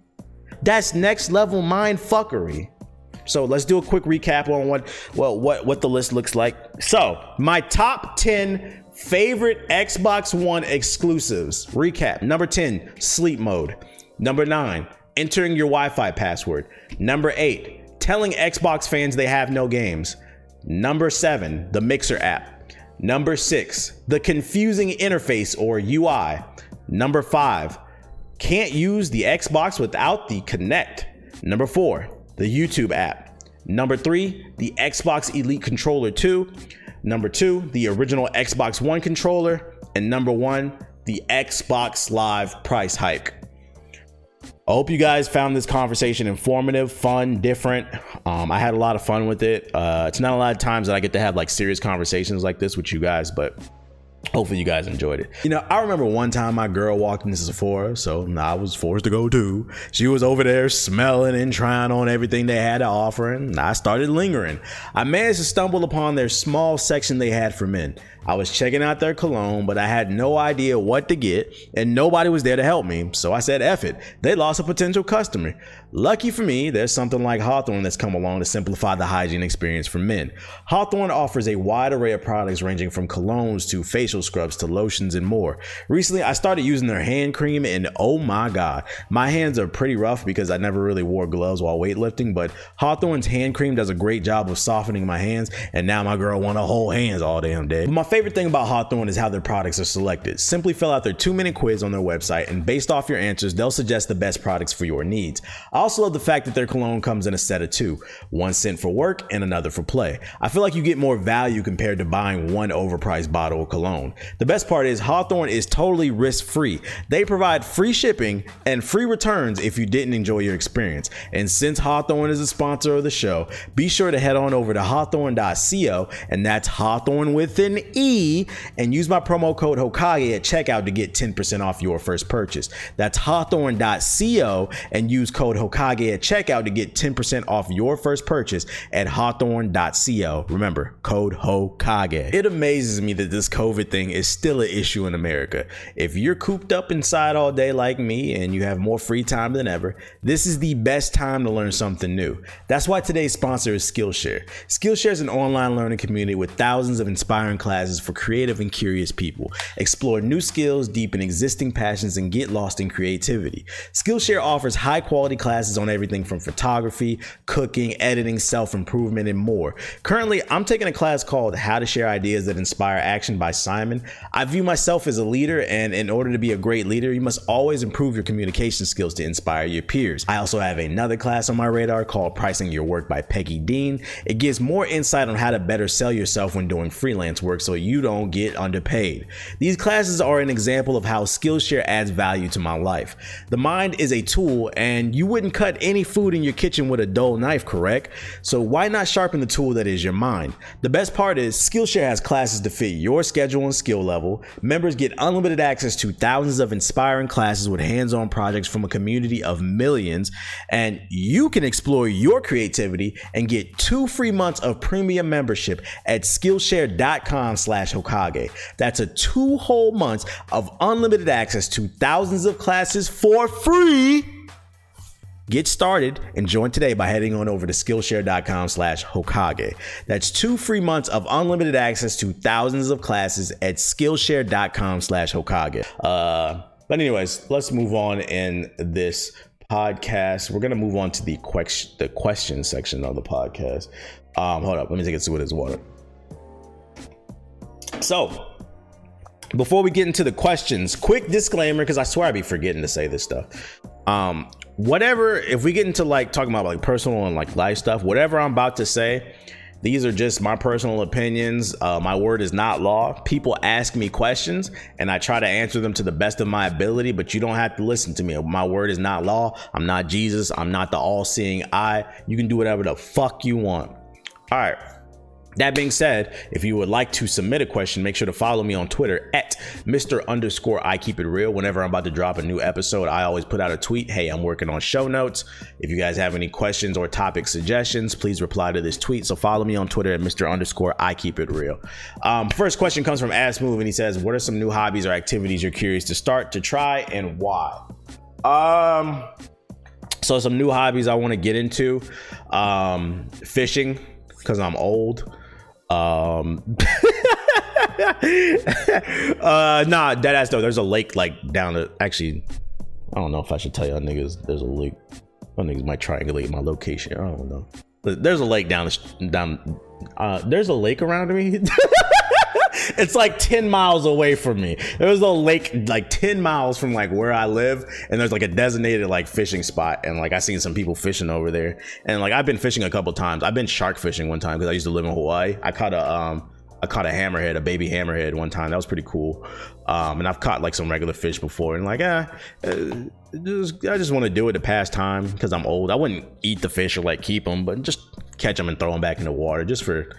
That's next level mind fuckery. So let's do a quick recap on what, well, what, what the list looks like. So my top ten favorite Xbox One exclusives. Recap. Number ten, sleep mode. Number nine, entering your Wi-Fi password. Number eight, telling Xbox fans they have no games. Number seven, the Mixer app. Number six, the confusing interface or U I. Number five, can't use the Xbox without the Kinect. Number four, the YouTube app. Number three, the Xbox Elite Controller two. Number two, the original Xbox One controller. And number one, the Xbox Live price hike. I hope you guys found this conversation informative, fun, different. Um, I had a lot of fun with it. Uh, it's not a lot of times that I get to have like serious conversations like this with you guys, but hopefully you guys enjoyed it. You know, I remember one time my girl walked into Sephora, so I was forced to go too. She was over there smelling and trying on everything they had to offer, and I started lingering. I managed to stumble upon their small section they had for men. I was checking out their cologne, but I had no idea what to get, and nobody was there to help me, so I said, F it. They lost a potential customer. Lucky for me, there's something like Hawthorne that's come along to simplify the hygiene experience for men. Hawthorne offers a wide array of products ranging from colognes to facial scrubs to lotions and more. Recently, I started using their hand cream, and oh my God, my hands are pretty rough because I never really wore gloves while weightlifting, but Hawthorne's hand cream does a great job of softening my hands, and now my girl wants to hold hands all damn day. But my favorite thing about Hawthorne is how their products are selected. Simply fill out their two-minute quiz on their website, and based off your answers, they'll suggest the best products for your needs. I also love the fact that their cologne comes in a set of two, one sent for work and another for play. I feel like you get more value compared to buying one overpriced bottle of cologne. The best part is Hawthorne is totally risk-free. They provide free shipping and free returns if you didn't enjoy your experience. And since Hawthorne is a sponsor of the show, be sure to head on over to hawthorne dot co, and that's Hawthorne with an E, and use my promo code Hokage at checkout to get ten percent off your first purchase. That's hawthorne dot co, and use code Hokage at checkout to get ten percent off your first purchase at hawthorne dot co. Remember, code Hokage. It amazes me that this COVID thing is still an issue in America. If you're cooped up inside all day like me and you have more free time than ever, this is the best time to learn something new. That's why today's sponsor is Skillshare. Skillshare is an online learning community with thousands of inspiring classes for creative and curious people. Explore new skills, deepen existing passions, and get lost in creativity. Skillshare offers high quality classes on everything from photography, cooking, editing, self-improvement, and more. Currently, I'm taking a class called How to Share Ideas That Inspire Action by Simon. I view myself as a leader, and in order to be a great leader, you must always improve your communication skills to inspire your peers. I also have another class on my radar called Pricing Your Work by Peggy Dean. It gives more insight on how to better sell yourself when doing freelance work, so you don't get underpaid. These classes are an example of how Skillshare adds value to my life. The mind is a tool, and you wouldn't cut any food in your kitchen with a dull knife, correct? So why not sharpen the tool that is your mind? The best part is Skillshare has classes to fit your schedule and skill level. Members get unlimited access to thousands of inspiring classes with hands-on projects from a community of millions, and you can explore your creativity and get two free months of premium membership at Skillshare dot com slash Hokage. That's a two whole months of unlimited access to thousands of classes for free. Get started and join today by heading on over to Skillshare dot com slash Hokage. That's two free months of unlimited access to thousands of classes at Skillshare dot com slash Hokage. Uh, but anyways, let's move on in this podcast. We're going to move on to the, que- the question section of the podcast. Um, hold up. Let me take a sip of this water. So, before we get into the questions, quick disclaimer, because I swear I be forgetting to say this stuff. Um, whatever, if we get into like talking about like personal and like life stuff, whatever I'm about to say, these are just my personal opinions. Uh, my word is not law. People ask me questions and I try to answer them to the best of my ability, but you don't have to listen to me. My word is not law. I'm not Jesus. I'm not the all-seeing eye. You can do whatever the fuck you want. All right. That being said, if you would like to submit a question, make sure to follow me on Twitter at Mister underscore I keep it real. Whenever I'm about to drop a new episode, I always put out a tweet. Hey, I'm working on show notes. If you guys have any questions or topic suggestions, please reply to this tweet. So follow me on Twitter at Mister underscore I keep it real. Um, first question comes from Ass Move, and he says, what are some new hobbies or activities you're curious to start, to try, and why? Um, so some new hobbies I want to get into, um, fishing, because I'm old. Um, uh, nah, dead ass though. There's a lake like down the, actually, I don't know if I should tell y'all niggas there's a lake. Y'all niggas might triangulate my location. I don't know. There's a lake down the, down, uh, there's a lake around me. It's like ten miles away from me. There's a lake like ten miles from like where I live, and there's like a designated like fishing spot, and like I seen some people fishing over there, and like I've been fishing a couple times. I've been shark fishing one time because I used to live in Hawaii. I caught a um I caught a hammerhead, a baby hammerhead one time. That was pretty cool. Um, and I've caught like some regular fish before, and like eh, eh just, I just want to do it to pass time because I'm old. I wouldn't eat the fish or like keep them, but just catch them and throw them back in the water just for.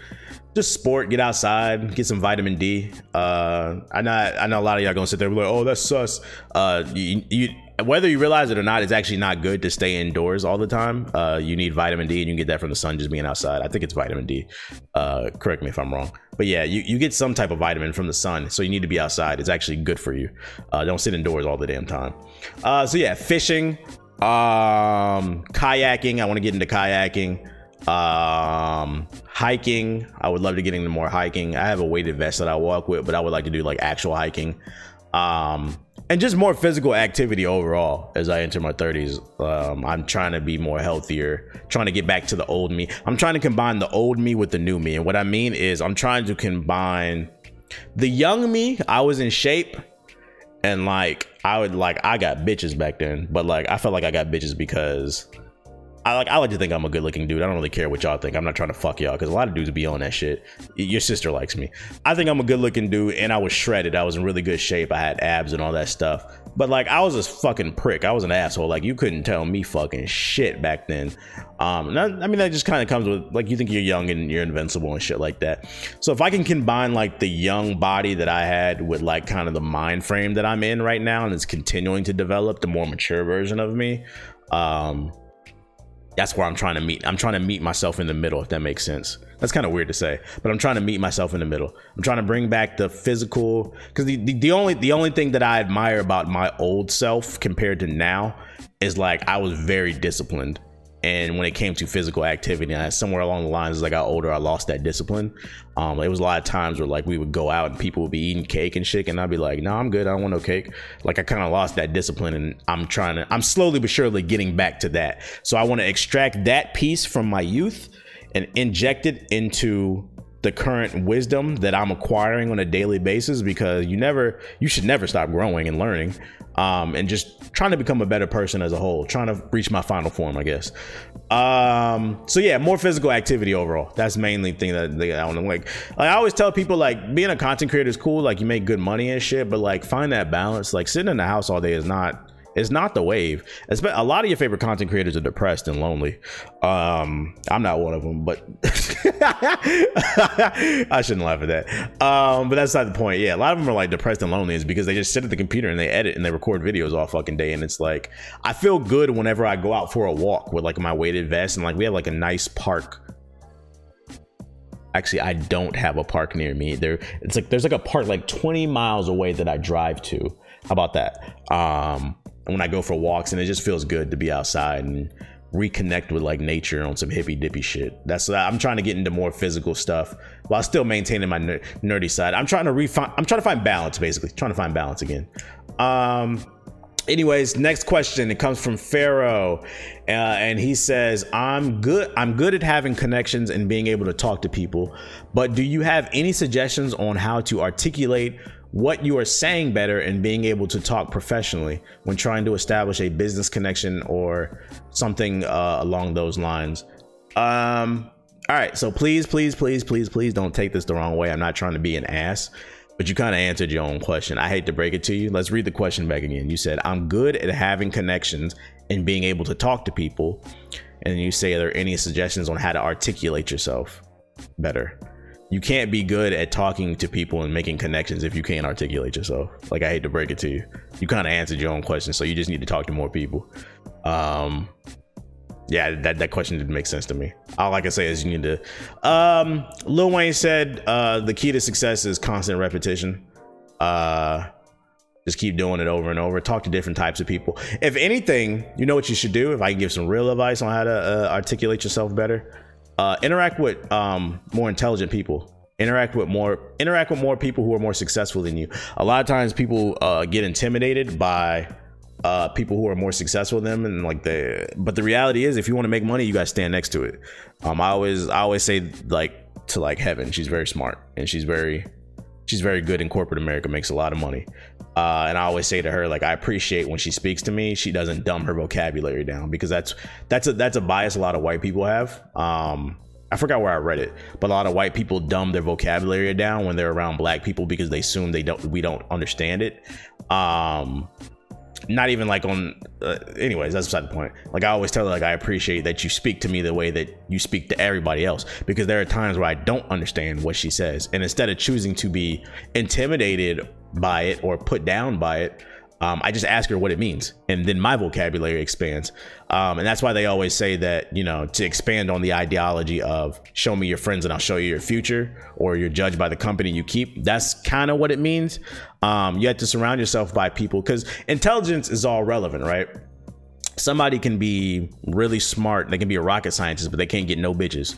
Just sport, get outside, get some vitamin D. Uh, I know, I know a lot of y'all gonna sit there and be like, "Oh, that's sus." Uh, you, you, whether you realize it or not, it's actually not good to stay indoors all the time. Uh, you need vitamin D, and you can get that from the sun just being outside. I think it's vitamin D. Uh, correct me if I'm wrong, but yeah, you, you get some type of vitamin from the sun, so you need to be outside. It's actually good for you. Uh, don't sit indoors all the damn time. Uh, so yeah, fishing, um, kayaking. I want to get into kayaking. Um, hiking. I would love to get into more hiking. I have a weighted vest that I walk with, but I would like to do like actual hiking. Um, and just more physical activity overall as I enter my thirties. Um, I'm trying to be more healthier, trying to get back to the old me. I'm trying to combine the old me with the new me. And what I mean is I'm trying to combine the young me. I was in shape and like, I would like, I got bitches back then, but like, I felt like I got bitches because I like I like to think I'm a good looking dude. I don't really care what y'all think. I'm not trying to fuck y'all because a lot of dudes be on that shit. Your sister likes me. I think I'm a good looking dude, and I was shredded. I was in really good shape. I had abs and all that stuff. But like I was a fucking prick. I was an asshole. Like you couldn't tell me fucking shit back then. Um, and I, I mean that just kind of comes with like you think you're young and you're invincible and shit like that. So if I can combine like the young body that I had with like kind of the mind frame that I'm in right now, and it's continuing to develop the more mature version of me. Um, That's where I'm trying to meet. I'm trying to meet myself in the middle, if that makes sense. That's kind of weird to say, but I'm trying to meet myself in the middle. I'm trying to bring back the physical, because the, the, the only the only thing that I admire about my old self compared to now is like I was very disciplined. And when it came to physical activity, I, somewhere along the lines, as I got older, I lost that discipline. Um, it was a lot of times where like we would go out and people would be eating cake and shit, and I'd be like, "No, nah, I'm good. I don't want no cake." Like I kind of lost that discipline, and I'm trying to. I'm slowly but surely getting back to that. So I want to extract that piece from my youth and inject it into the current wisdom that I'm acquiring on a daily basis, because you never, you should never stop growing and learning, um, and just trying to become a better person as a whole, trying to reach my final form, I guess. Um, so yeah, more physical activity overall. That's mainly the thing that, that I want to like, I always tell people, like, being a content creator is cool. Like, you make good money and shit, but like, find that balance. Like, sitting in the house all day is not, it's not the wave. It's been, a lot of your favorite content creators are depressed and lonely. Um, I'm not one of them, but I shouldn't laugh at that. Um, but that's not the point. Yeah, a lot of them are like depressed and lonely is because they just sit at the computer and they edit and they record videos all fucking day. And it's like, I feel good whenever I go out for a walk with like my weighted vest, and like we have like a nice park. Actually, I don't have a park near me. There, it's like there's like a park like twenty miles away that I drive to. How about that? Um, when I go for walks, and it just feels good to be outside and reconnect with like nature on some hippy dippy shit. That's what I'm trying to get into, more physical stuff while still maintaining my ner- nerdy side. I'm trying to refine, I'm trying to find balance, basically trying to find balance again. Um, anyways, next question. It comes from Pharaoh, uh, and he says, I'm good. I'm good at having connections and being able to talk to people, but do you have any suggestions on how to articulate what you are saying better and being able to talk professionally when trying to establish a business connection or something uh, along those lines? Um, all right, so please, please, please, please, please don't take this the wrong way. I'm not trying to be an ass, but you kind of answered your own question. I hate to break it to you. Let's read the question back again. You said, I'm good at having connections and being able to talk to people. And you say, are there any suggestions on how to articulate yourself better? You can't be good at talking to people and making connections if you can't articulate yourself. Like, I hate to break it to you. You kind of answered your own question, so you just need to talk to more people. Um, yeah, that, that question didn't make sense to me. All I can say is you need to... Um, Lil Wayne said, uh, the key to success is constant repetition. Uh, just keep doing it over and over. Talk to different types of people. If anything, you know what you should do? If I can give some real advice on how to uh, articulate yourself better... Uh, interact with um, more intelligent people. Interact with more. Interact with more people who are more successful than you. A lot of times, people uh, get intimidated by uh, people who are more successful than them, and like they. But the reality is, if you want to make money, you gotta stand next to it. Um, I always, I always say like to like Heaven. She's very smart, and she's very, she's very good in corporate America. Makes a lot of money. Uh, and I always say to her, like, I appreciate when she speaks to me, she doesn't dumb her vocabulary down, because that's that's a that's a bias a lot of white people have. Um, I forgot where I read it, but a lot of white people dumb their vocabulary down when they're around black people because they assume they don't we don't understand it. Um, not even like on uh, anyways, that's beside the point. Like, I always tell her, like, I appreciate that you speak to me the way that you speak to everybody else, because there are times where I don't understand what she says. And instead of choosing to be intimidated by it or put down by it, um, I just ask her what it means, and then my vocabulary expands. Um, and that's why they always say that, you know, to expand on the ideology of show me your friends and I'll show you your future, or you're judged by the company you keep. That's kind of what it means. Um, you have to surround yourself by people, because intelligence is all relevant, right? Somebody can be really smart, they can be a rocket scientist, but they can't get no bitches.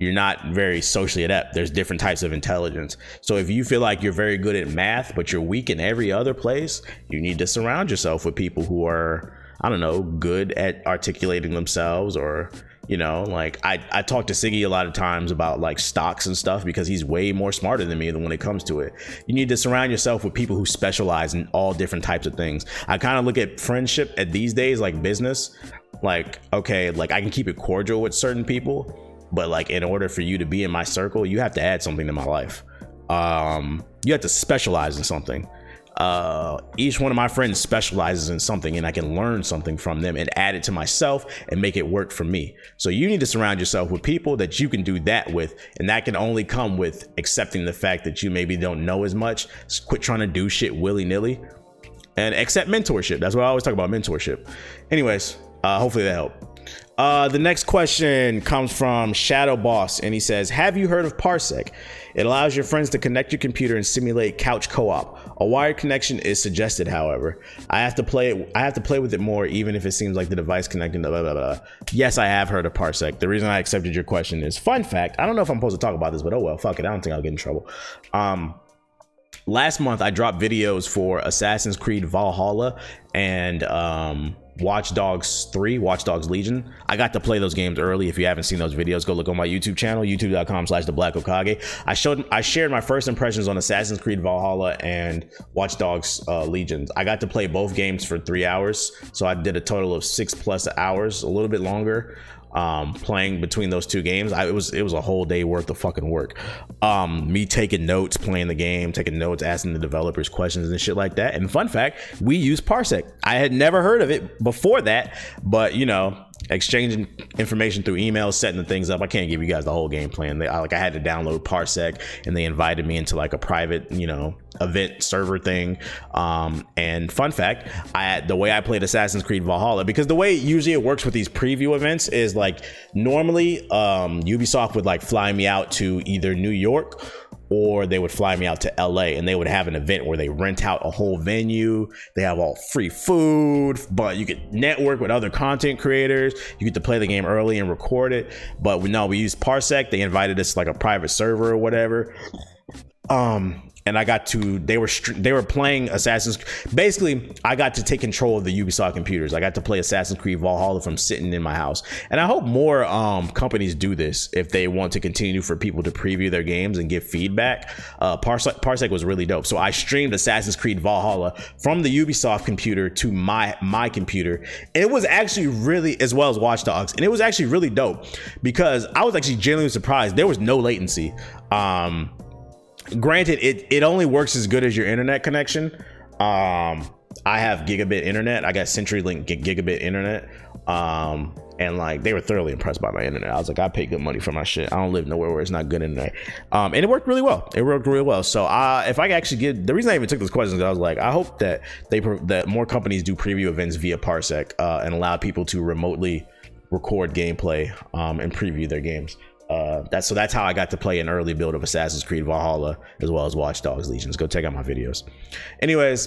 You're not very socially adept. There's different types of intelligence. So if you feel like you're very good at math, but you're weak in every other place, you need to surround yourself with people who are, I don't know, good at articulating themselves, or, you know, like I, I talk to Siggy a lot of times about like stocks and stuff, because he's way more smarter than me than when it comes to it. You need to surround yourself with people who specialize in all different types of things. I kind of look at friendship at these days like business, like, okay, like I can keep it cordial with certain people, but like in order for you to be in my circle, you have to add something to my life. Um, you have to specialize in something. Uh, each one of my friends specializes in something, and I can learn something from them and add it to myself and make it work for me. So you need to surround yourself with people that you can do that with. And that can only come with accepting the fact that you maybe don't know as much. Just quit trying to do shit willy-nilly and accept mentorship. That's what I always talk about, mentorship. Anyways, uh, hopefully that helped. Uh, the next question comes from Shadow Boss, and he says, have you heard of Parsec? It allows your friends to connect your computer and simulate couch co-op. A wired connection is suggested, however. I have to play it, I have to play with it more, even if it seems like the device connecting blah, blah, blah. Yes, I have heard of Parsec. The reason I accepted your question is, fun fact, I don't know if I'm supposed to talk about this, but oh well, fuck it, I don't think I'll get in trouble. Um, last month I dropped videos for Assassin's Creed Valhalla and um Watch Dogs three, Watch Dogs Legion. I got to play those games early. If you haven't seen those videos, go look on my YouTube channel, youtube dot com slash the black okage. I showed, I shared my first impressions on Assassin's Creed Valhalla and Watch Dogs uh, Legion. I got to play both games for three hours, so I did a total of six plus hours, a little bit longer, um, playing between those two games. I, it was it was a whole day worth of fucking work. Um, me taking notes, playing the game, taking notes, asking the developers questions and shit like that. And fun fact, we use Parsec. I had never heard of it before that, but you know, exchanging information through emails, setting the things up. I can't give you guys the whole game plan. They, I, like I had to download Parsec, and they invited me into like a private, you know, event server thing. Um, and fun fact, I the way I played Assassin's Creed Valhalla, because the way usually it works with these preview events is like normally um, Ubisoft would like fly me out to either New York, or they would fly me out to L A, and they would have an event where they rent out a whole venue. They have all free food, but you could network with other content creators. You get to play the game early and record it. But we, no, we used Parsec. They invited us to like a private server or whatever. Um, and I got to, they were, they were playing Assassin's Creed. Basically, I got to take control of the Ubisoft computers. I got to play Assassin's Creed Valhalla from sitting in my house. And I hope more, um, companies do this if they want to continue for people to preview their games and give feedback. Uh, Parsec, Parsec was really dope. So I streamed Assassin's Creed Valhalla from the Ubisoft computer to my, my computer. And it was actually really, as well as Watch Dogs. And it was actually really dope because I was actually genuinely surprised. There was no latency. Um, Granted, it, it only works as good as your internet connection. Um, I have gigabit internet. I got CenturyLink gigabit internet. Um, and like they were thoroughly impressed by my internet. I was like, I pay good money for my shit. I don't live nowhere where it's not good internet. Um, and it worked really well. It worked really well. So I, if I actually get the reason I even took this question is I was like, I hope that they that more companies do preview events via Parsec uh, and allow people to remotely record gameplay um, and preview their games. Uh, that's so that's how I got to play an early build of Assassin's Creed Valhalla as well as Watch Dogs Legion. Go check out my videos. Anyways,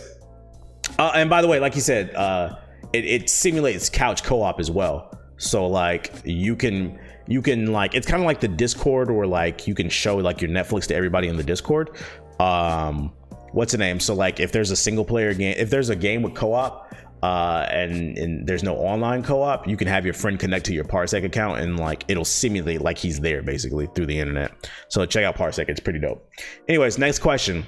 uh, and by the way, like you said, uh, it, it simulates couch co-op as well. So like you can you can like it's kind of like the Discord, or like you can show like your Netflix to everybody in the Discord. Um, what's the name? So like if there's a single player game, if there's a game with co-op. Uh, and, and there's no online co-op, you can have your friend connect to your Parsec account and like it'll simulate like he's there basically through the internet. So check out Parsec, it's pretty dope. Anyways, next question.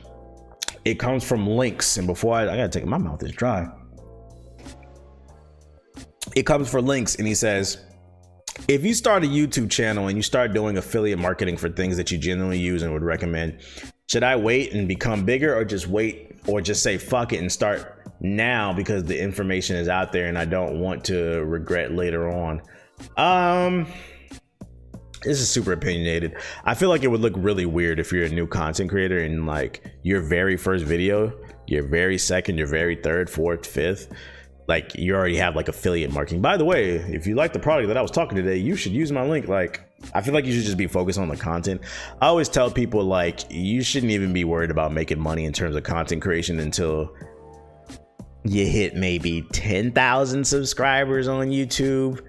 It comes from Links, and before I, I gotta take my mouth is dry. It comes from Links, and he says, if you start a YouTube channel and you start doing affiliate marketing for things that you genuinely use and would recommend, should I wait and become bigger, or just wait, or just say fuck it and start now because the information is out there and I don't want to regret later on? Um, this is super opinionated. I feel like it would look really weird if you're a new content creator and like your very first video, your very second, your very third, fourth, fifth, like you already have like affiliate marketing. By the way, if you like the product that I was talking today, you should use my link. Like, I feel like you should just be focused on the content. I always tell people like you shouldn't even be worried about making money in terms of content creation until you hit maybe ten thousand subscribers on YouTube,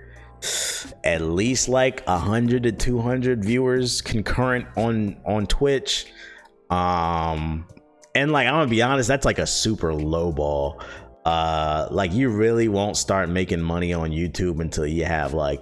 at least like one hundred to two hundred viewers concurrent on, on Twitch. Um, and like, I'm gonna be honest, that's like a super low ball. Uh, like you really won't start making money on YouTube until you have like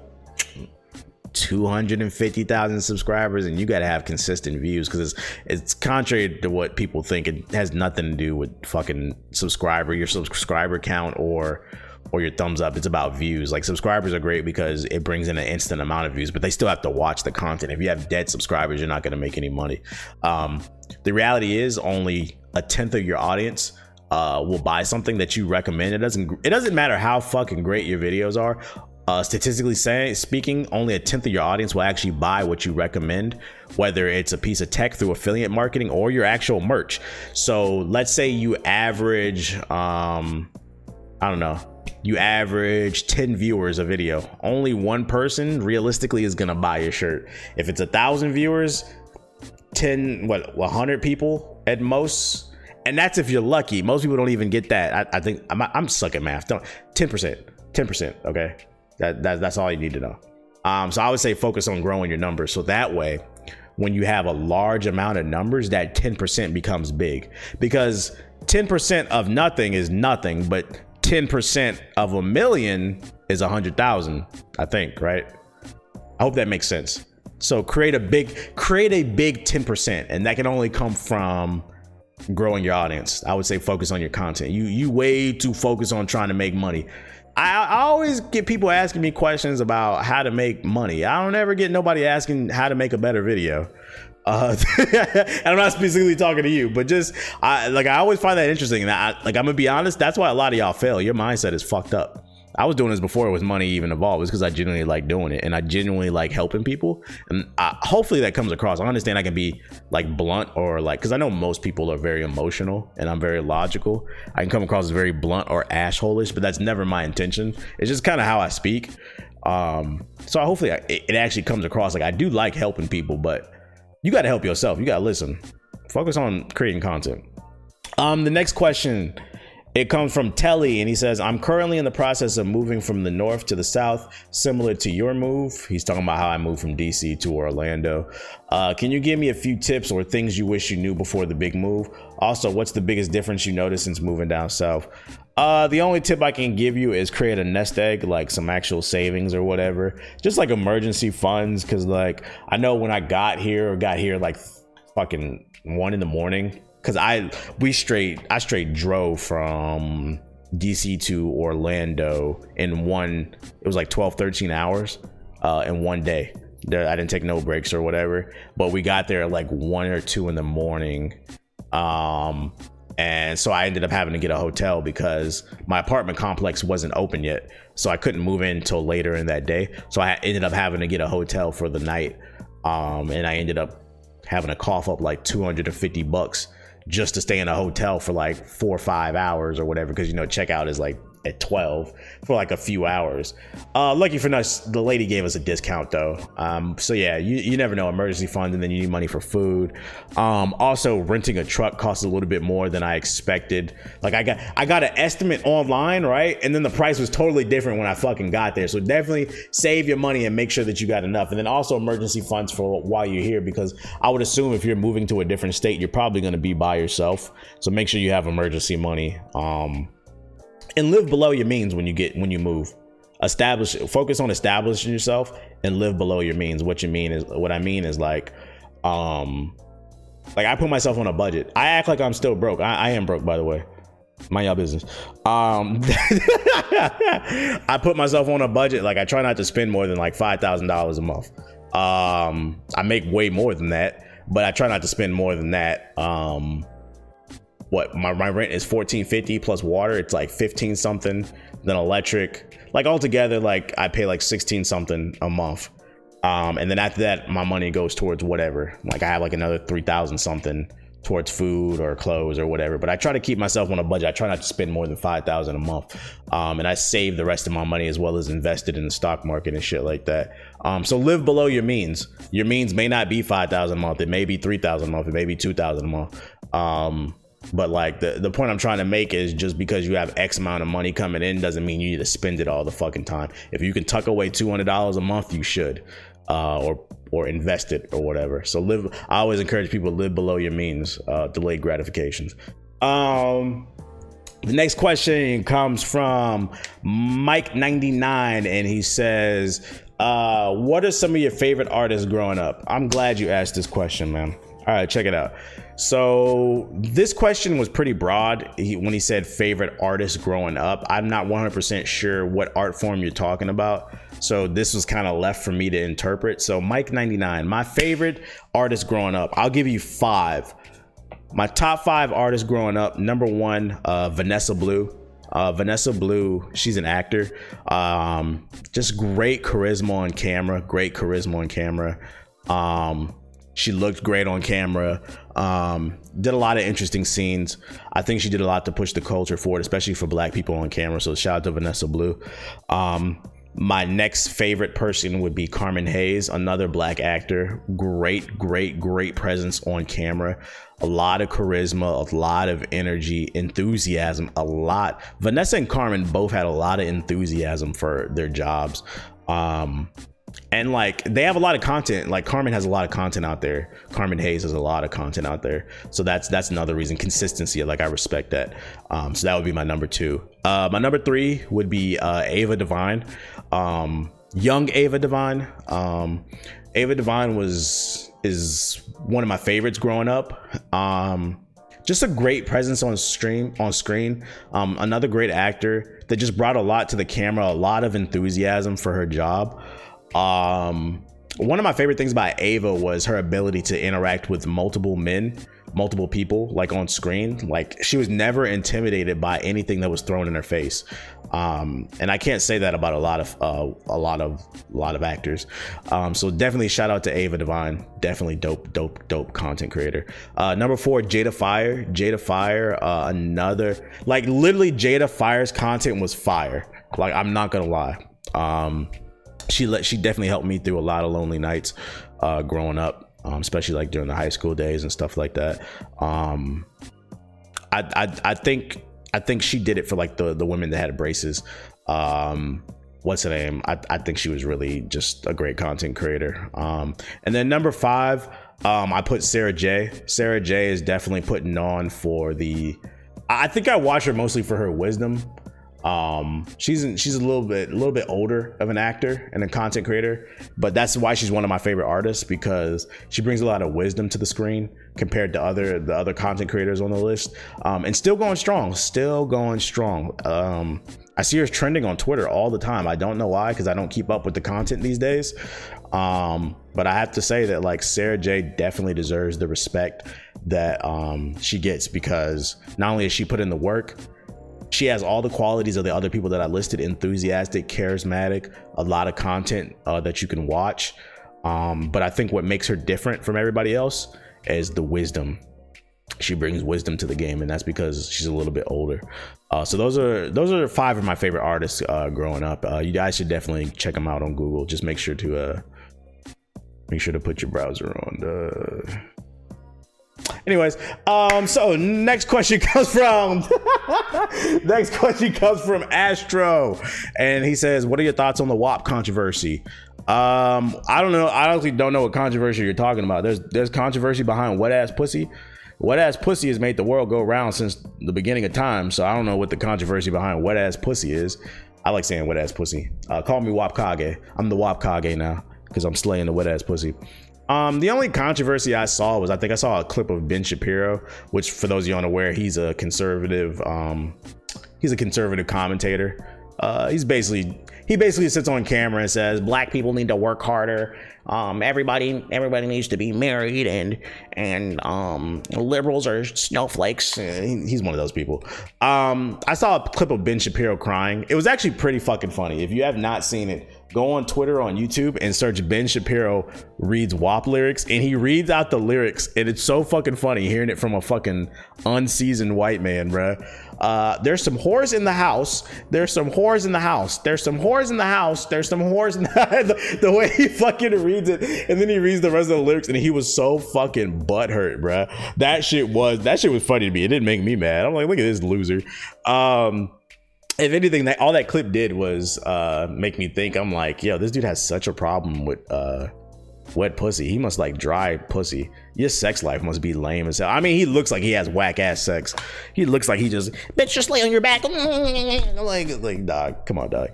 two hundred fifty thousand subscribers, and you got to have consistent views, because it's it's contrary to what people think. It has nothing to do with fucking subscriber, your subscriber count, or or your thumbs up. It's about views. Like subscribers are great because it brings in an instant amount of views, but they still have to watch the content. If you have dead subscribers, you're not going to make any money. Um, the reality is only a tenth of your audience uh, will buy something that you recommend. It doesn't it doesn't matter how fucking great your videos are. Uh, statistically saying, speaking, only a tenth of your audience will actually buy what you recommend, whether it's a piece of tech through affiliate marketing or your actual merch. So let's say you average, um, I don't know, you average ten viewers a video. Only one person realistically is going to buy your shirt. If it's a thousand viewers, ten, what, one hundred people at most. And that's if you're lucky. Most people don't even get that. I, I think I'm, I'm suck at math. Don't ten percent, ten percent. Okay. That, that that's all you need to know. Um, so I would say focus on growing your numbers. So that way, when you have a large amount of numbers, that ten percent becomes big, because ten percent of nothing is nothing, but ten percent of a million is one hundred thousand, I think, right? I hope that makes sense. So create a big, create a big ten percent, and that can only come from growing your audience. I would say focus on your content. You you way too focused on trying to make money. I, I always get people asking me questions about how to make money. I don't ever get nobody asking how to make a better video. Uh, and I'm not specifically talking to you, but just I like I always find that interesting. And I, like I'm gonna be honest, that's why a lot of y'all fail. Your mindset is fucked up. I was doing this before it was money even involved. It's because I genuinely like doing it, and I genuinely like helping people. And I, hopefully that comes across. I understand I can be like blunt or like, because I know most people are very emotional and I'm very logical. I can come across as very blunt or asshole-ish, but that's never my intention. It's just kind of how I speak. Um, so hopefully I, it, it actually comes across. Like I do like helping people, but you got to help yourself. You got to listen. Focus on creating content. Um, the next question. It comes from Telly, and he says, I'm currently in the process of moving from the north to the south, similar to your move. He's talking about how I moved from D C to Orlando. Uh, can you give me a few tips or things you wish you knew before the big move? Also, what's the biggest difference you noticed since moving down south? Uh, the only tip I can give you is create a nest egg, like some actual savings or whatever, just like emergency funds. Cause like, I know when I got here or got here like fucking one in the morning, Cause I we straight I straight drove from D C to Orlando in one, it was like twelve, thirteen hours uh, in one day. There, I didn't take no breaks or whatever, but we got there at like one or two in the morning. Um, and so I ended up having to get a hotel because my apartment complex wasn't open yet. So I couldn't move in till later in that day. So I ended up having to get a hotel for the night. Um, and I ended up having to cough up like two hundred fifty bucks just to stay in a hotel for like four or five hours or whatever, because you know checkout is like at twelve for like a few hours. Uh lucky for us, the lady gave us a discount though. Um so yeah, you, you never know. Emergency fund, and then you need money for food. Um also, renting a truck costs a little bit more than I expected. Like I got I got an estimate online, right? And then the price was totally different when I fucking got there. So definitely save your money and make sure that you got enough. And then also emergency funds for while you're here, because I would assume if you're moving to a different state, you're probably going to be by yourself. So make sure you have emergency money. Um and live below your means when you get when you move. Establish focus on establishing yourself and live below your means. What you mean is what I mean is like um like I put myself on a budget. I act like I'm still broke. I, I am broke, by the way. Mind y'all business. Um I put myself on a budget. Like I try not to spend more than like five thousand dollars a month. Um I make way more than that, but I try not to spend more than that. Um What my, my rent is fourteen fifty plus water, it's like fifteen something, then electric, like altogether, like I pay like sixteen something a month. Um, and then after that, my money goes towards whatever. Like I have like another three thousand something towards food or clothes or whatever. But I try to keep myself on a budget. I try not to spend more than five thousand a month. Um, and I save the rest of my money as well as invest it in the stock market and shit like that. Um, so live below your means. Your means may not be five thousand a month. It may be three thousand a month. It may be two thousand a month. Um, But like the, the point I'm trying to make is just because you have X amount of money coming in doesn't mean you need to spend it all the fucking time. If you can tuck away two hundred dollars a month, you should, uh, or or invest it or whatever. So live. I always encourage people to live below your means, uh, delayed gratifications. Um, the next question comes from Mike ninety-nine, and he says, uh, what are some of your favorite artists growing up? I'm glad you asked this question, man. All right, check it out. So this question was pretty broad he, when he said favorite artists growing up. I'm not one hundred percent sure what art form you're talking about. So this was kind of left for me to interpret. So Mike ninety-nine, my favorite artist growing up. I'll give you five. My top five artists growing up. Number one, uh, Vanessa Blue. Uh, Vanessa Blue, she's an actor. Um, just great charisma on camera. Great charisma on camera. Um, she looked great on camera. Um did a lot of interesting scenes. I think she did a lot to push the culture forward, especially for black people on camera. So shout out to Vanessa Blue. Um my next favorite person would be Carmen Hayes, another black actor. Great, great, great presence on camera. A lot of charisma, a lot of energy, enthusiasm, a lot. Vanessa and Carmen both had a lot of enthusiasm for their jobs. Um And like, they have a lot of content. Like Carmen has a lot of content out there. Carmen Hayes has a lot of content out there. So that's that's another reason. Consistency, like I respect that. Um, so that would be my number two. Uh, my number three would be uh, Ava Divine. Um, young Ava Divine. Um, Ava Divine was is one of my favorites growing up. Um, just a great presence on stream, on screen. Um, another great actor that just brought a lot to the camera, a lot of enthusiasm for her job. Um, one of my favorite things about Ava was her ability to interact with multiple men, multiple people, like on screen. Like, she was never intimidated by anything that was thrown in her face. Um, and I can't say that about a lot of, uh, a lot of, a lot of actors. Um, so definitely shout out to Ava Divine. Definitely dope, dope, dope content creator. Uh, number four, Jada Fire, Jada Fire, uh, another, like literally Jada Fire's content was fire. Like, I'm not gonna lie. Um, She let she definitely helped me through a lot of lonely nights uh, growing up, um, especially like during the high school days and stuff like that. Um, I, I I think I think she did it for like the the women that had braces. Um, what's her name? I, I think she was really just a great content creator. Um, and then number five, um, I put Sarah J. Sarah J is definitely putting on for the. I think I watch her mostly for her wisdom. Um, she's in, she's a little bit a little bit older of an actor and a content creator, but that's why she's one of my favorite artists, because she brings a lot of wisdom to the screen compared to other the other content creators on the list. Um, and still going strong, still going strong. Um, I see her trending on Twitter all the time. I don't know why, because I don't keep up with the content these days. Um, but I have to say that like Sarah J definitely deserves the respect that um, she gets, because not only has she put in the work, she has all the qualities of the other people that I listed: enthusiastic, charismatic, a lot of content uh, that you can watch. Um, but I think what makes her different from everybody else is the wisdom. She brings wisdom to the game, and that's because she's a little bit older. Uh, so those are those are five of my favorite artists uh, growing up. Uh, you guys should definitely check them out on Google. Just make sure to uh, make sure to put your browser on the. Anyways, um, so next question comes from next question comes from Astro, and he says, "What are your thoughts on the W A P controversy?" Um, I don't know. I honestly don't know what controversy you're talking about. There's there's controversy behind wet ass pussy. Wet ass pussy has made the world go round since the beginning of time. So I don't know what the controversy behind wet ass pussy is. I like saying wet ass pussy. Uh, call me W A P Kage. I'm the W A P Kage now because I'm slaying the wet ass pussy. Um, the only controversy I saw was I think I saw a clip of Ben Shapiro, which for those of you unaware, he's a conservative. Um, he's a conservative commentator. Uh, he's basically he basically sits on camera and says black people need to work harder. Um, everybody everybody needs to be married, and and um, liberals are snowflakes. He's one of those people. Um, I saw a clip of Ben Shapiro crying. It was actually pretty fucking funny. If you have not seen it, go on Twitter, on YouTube, and search Ben Shapiro reads W A P lyrics, and he reads out the lyrics, and it's so fucking funny hearing it from a fucking unseasoned white man, bruh. Uh, there's some whores in the house. There's some whores in the house. There's some whores in the house. There's some whores in the house. The, the way he fucking reads it, and then he reads the rest of the lyrics, and he was so fucking butthurt, bruh. That shit was, that shit was funny to me. It didn't make me mad. I'm like, look at this loser. Um... If anything, that all that clip did was uh, make me think. I'm like, yo, this dude has such a problem with uh, wet pussy. He must like dry pussy. Your sex life must be lame as hell. I mean, he looks like he has whack ass sex. He looks like he just bitch just lay on your back. Like, like, dog, come on, dog.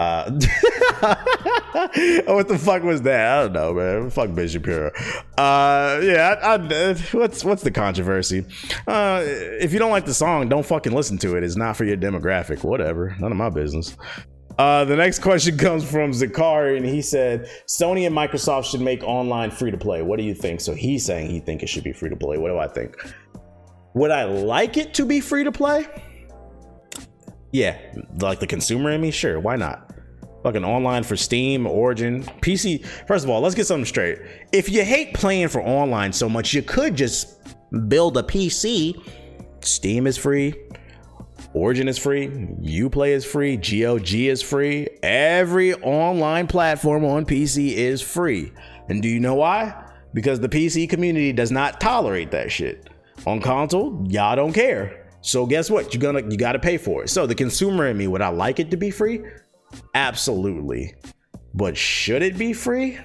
Uh, what the fuck was that? I don't know, man. Fuck Ben Shapiro. Uh, yeah, I, I, what's what's the controversy? Uh, if you don't like the song, don't fucking listen to it. It's not for your demographic. Whatever. None of my business. Uh, the next question comes from Zakari, and he said, Sony and Microsoft should make online free-to-play. What do you think? So he's saying he think it should be free-to-play. What do I think? Would I like it to be free-to-play? Yeah, like the consumer in me? Sure, why not? Fucking online for Steam, Origin, P C. First of all, let's get something straight. If you hate playing for online so much, you could just build a P C. Steam is free. Origin is free. Uplay is free. G O G is free. Every online platform on P C is free. And do you know why? Because the P C community does not tolerate that shit. On console, y'all don't care. So guess what? You're gonna, you gotta pay for it. So the consumer in me, would I like it to be free? Absolutely. But should it be free?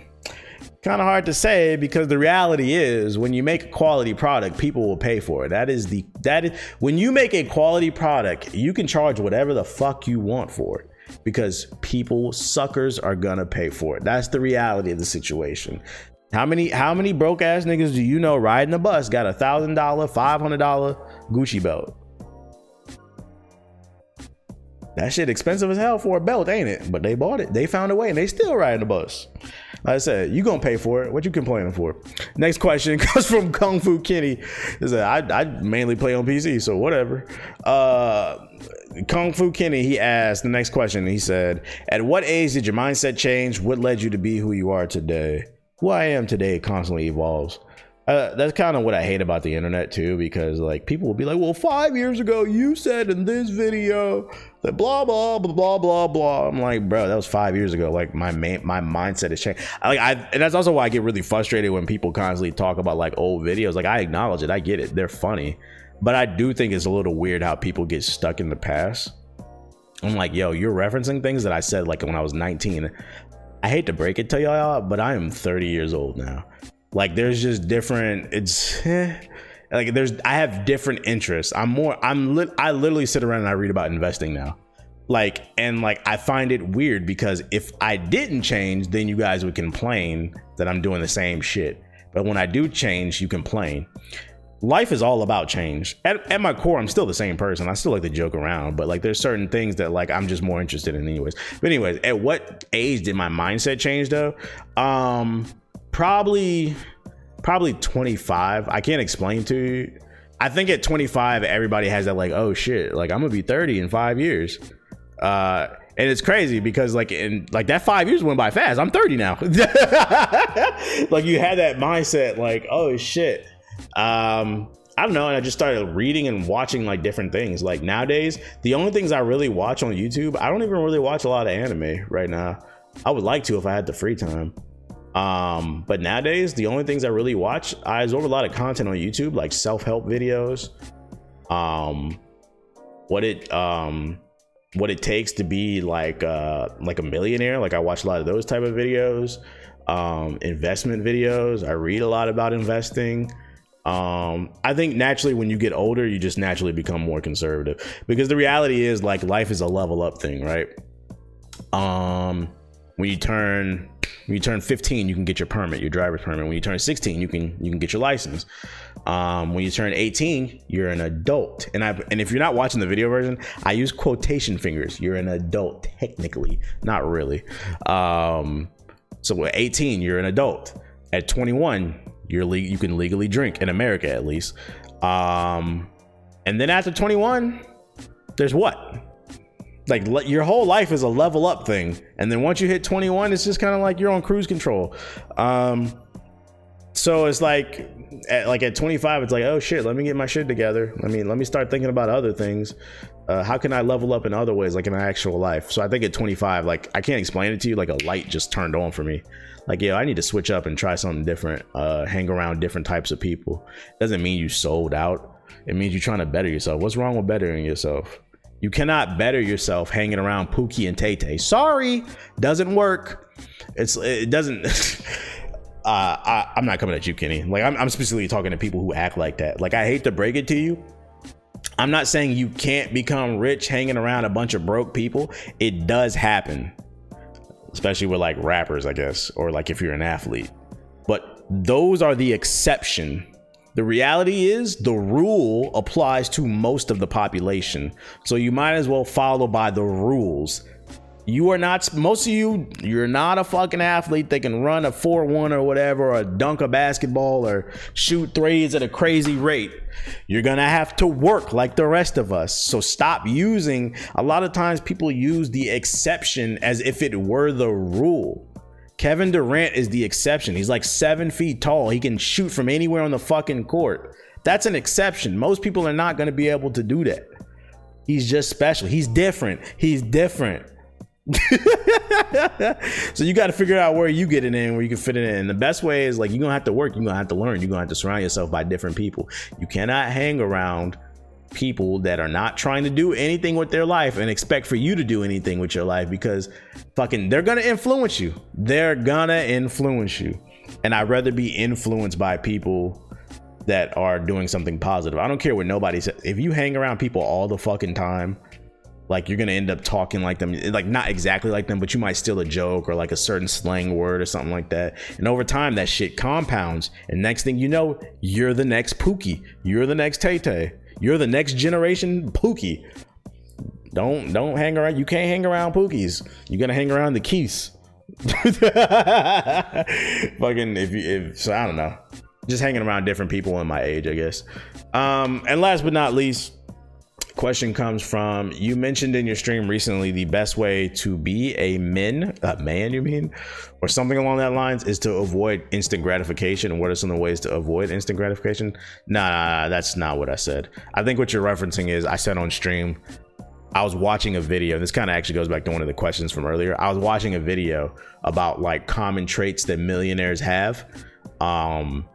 Kind of hard to say, because the reality is when you make a quality product, people will pay for it. That is the that is when you make a quality product, you can charge whatever the fuck you want for it, because people, suckers, are gonna pay for it. That's the reality of the situation. How many how many broke ass niggas do you know riding a bus got a thousand dollar, five hundred dollar Gucci belt? That shit expensive as hell for a belt, ain't it? But they bought it. They found a way, and they still riding the bus. Like I said, you gonna pay for it. What you complaining for? Next question comes from Kung Fu Kenny. Is that I, I mainly play on P C, so whatever. Uh, Kung Fu Kenny, he asked the next question. He said, "At what age did your mindset change? What led you to be who you are today? Who I am today constantly evolves." Uh, that's kind of what I hate about the internet too, because like people will be like, well, five years ago you said in this video that blah blah blah blah blah blah. I'm like, bro, that was five years ago. Like my main, my mindset has changed. I, like I, and that's also why I get really frustrated when people constantly talk about like old videos. Like I acknowledge it, I get it, they're funny, but I do think it's a little weird how people get stuck in the past. I'm like, yo, you're referencing things that I said like when I was nineteen. I hate to break it to y'all, but I am thirty years old now. Like there's just different, it's eh, like there's, I have different interests. I'm more, I'm lit, I literally sit around and I read about investing now. Like, and like, I find it weird because if I didn't change, then you guys would complain that I'm doing the same shit. But when I do change, you complain. Life is all about change. At, at my core, I'm still the same person. I still like to joke around, but like there's certain things that like I'm just more interested in anyways. But anyways, at what age did my mindset change though? Um, Probably, probably twenty-five. I can't explain to you. I think at twenty-five, everybody has that like, oh shit, like I'm gonna be thirty in five years. Uh, and it's crazy because like in like that five years went by fast. I'm thirty now. Like you had that mindset, like oh shit. Um, I don't know. And I just started reading and watching like different things. Like nowadays, the only things I really watch on YouTube, I don't even really watch a lot of anime right now. I would like to if I had the free time. Um, but nowadays, the only things I really watch, I absorb a lot of content on YouTube, like self-help videos, um, what it, um, what it takes to be like, uh, like a millionaire. Like I watch a lot of those type of videos, um, investment videos. I read a lot about investing. Um, I think naturally when you get older, you just naturally become more conservative because the reality is like life is a level up thing, right? Um, when you turn... When you turn fifteen, you can get your permit, your driver's permit. When you turn sixteen, you can you can get your license. Um, when you turn eighteen, you're an adult. And I and if you're not watching the video version, I use quotation fingers. You're an adult technically, not really. Um, so at eighteen, you're an adult. At twenty-one, you're le- you can legally drink in America at least. Um, and then after twenty-one, there's what? Like your whole life is a level up thing. And then once you hit twenty-one, it's just kind of like you're on cruise control. Um, so it's like, at, like at twenty-five, it's like, oh shit, let me get my shit together. I mean, let me start thinking about other things. Uh, how can I level up in other ways, like in my actual life? So I think at twenty-five, like I can't explain it to you. Like a light just turned on for me. Like, yeah, I need to switch up and try something different. Uh, hang around different types of people. Doesn't mean you sold out. It means you're trying to better yourself. What's wrong with bettering yourself? You cannot better yourself hanging around Pookie and Tay Tay. Sorry, doesn't work. It's it doesn't. uh, I, I'm not coming at you, Kenny. Like I'm, I'm specifically talking to people who act like that. Like I hate to break it to you. I'm not saying you can't become rich hanging around a bunch of broke people. It does happen, especially with like rappers, I guess, or like if you're an athlete. But those are the exception. The reality is the rule applies to most of the population. So you might as well follow by the rules. You are not, most of you, you're not a fucking athlete that can run a four one or whatever, or dunk a basketball or shoot threes at a crazy rate. You're going to have to work like the rest of us. So stop using, a lot of times people use the exception as if it were the rule. Kevin Durant is the exception. He's like seven feet tall. He can shoot from anywhere on the fucking court. That's an exception. Most people are not going to be able to do that. He's just special. He's different. He's different. So you got to figure out where you get it in, where you can fit it in. And the best way is like, you're going to have to work. You're going to have to learn. You're going to have to surround yourself by different people. You cannot hang around people that are not trying to do anything with their life and expect for you to do anything with your life, because fucking they're gonna influence you. They're gonna influence you. And I'd rather be influenced by people that are doing something positive. I don't care what nobody says. If you hang around people all the fucking time, like, you're gonna end up talking like them, like not exactly like them, but you might steal a joke or like a certain slang word or something like that. And over time, that shit compounds. And next thing you know, you're the next Pookie. You're the next Tay Tay. You're the next generation Pookie. Don't don't hang around. You can't hang around Pookies. You're gonna hang around the Keys. Fucking if you if so, I don't know. Just hanging around different people in my age, I guess. Um, and last but not least. Question comes from, you mentioned in your stream recently the best way to be a men a man you mean or something along that lines is to avoid instant gratification. What are some of the ways to avoid instant gratification? Nah, nah, nah, that's not what I said. I think what you're referencing is, I said on stream, I was watching a video, this kind of actually goes back to one of the questions from earlier. I was watching a video about like common traits that millionaires have, um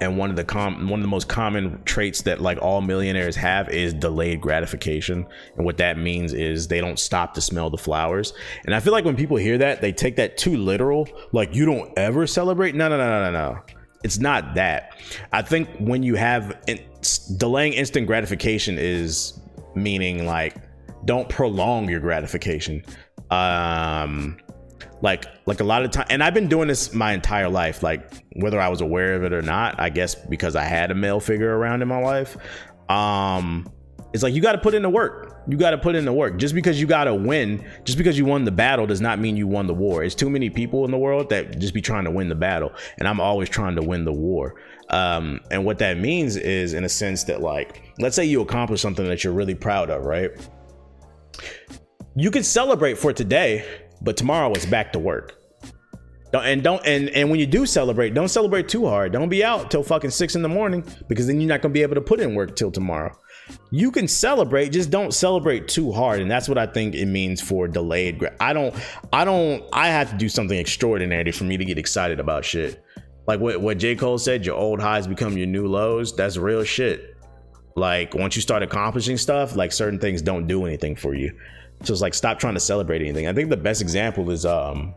and one of the com one of the most common traits that like all millionaires have is delayed gratification. And what that means is they don't stop to smell the flowers. And I feel like when people hear that, they take that too literal. Like, you don't ever celebrate? No, no, no, no, no, no. It's not that. I think when you have in- delaying instant gratification is meaning like, don't prolong your gratification. Um... Like, like a lot of time, and I've been doing this my entire life, like whether I was aware of it or not, I guess, because I had a male figure around in my life. Um, it's like, you got to put in the work. You got to put in the work. Just because you got to win, just because you won the battle does not mean you won the war. It's too many people in the world that just be trying to win the battle. And I'm always trying to win the war. Um, and what that means is, in a sense that, like, let's say you accomplish something that you're really proud of, right? You can celebrate for today, but tomorrow it's back to work. Don't, and don't and, and when you do celebrate, don't celebrate too hard. Don't be out till fucking six in the morning, because then you're not going to be able to put in work till tomorrow. You can celebrate, just don't celebrate too hard. And that's what I think it means for delayed. Gra- I don't, I don't, I have to do something extraordinary for me to get excited about shit. Like what, what J. Cole said, your old highs become your new lows. That's real shit. Like, once you start accomplishing stuff, like certain things don't do anything for you. So it's like, stop trying to celebrate anything. I think the best example is um,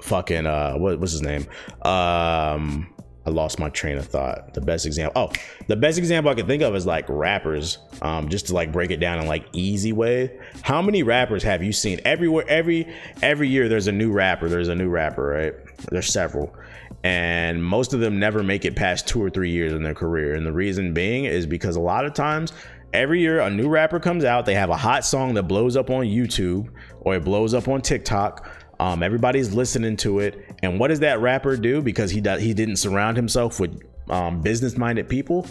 fucking uh, what, what's his name? Um, I lost my train of thought. The best example, oh, the best example I can think of is like rappers. Um, just to like break it down in like easy way. How many rappers have you seen? Everywhere, every every year there's a new rapper. There's a new rapper, right? There's several, and most of them never make it past two or three years in their career. And the reason being is because a lot of times, every year a new rapper comes out, they have a hot song that blows up on YouTube or it blows up on TikTok. Um, everybody's listening to it. And what does that rapper do? Because he does, he didn't surround himself with um, business-minded people.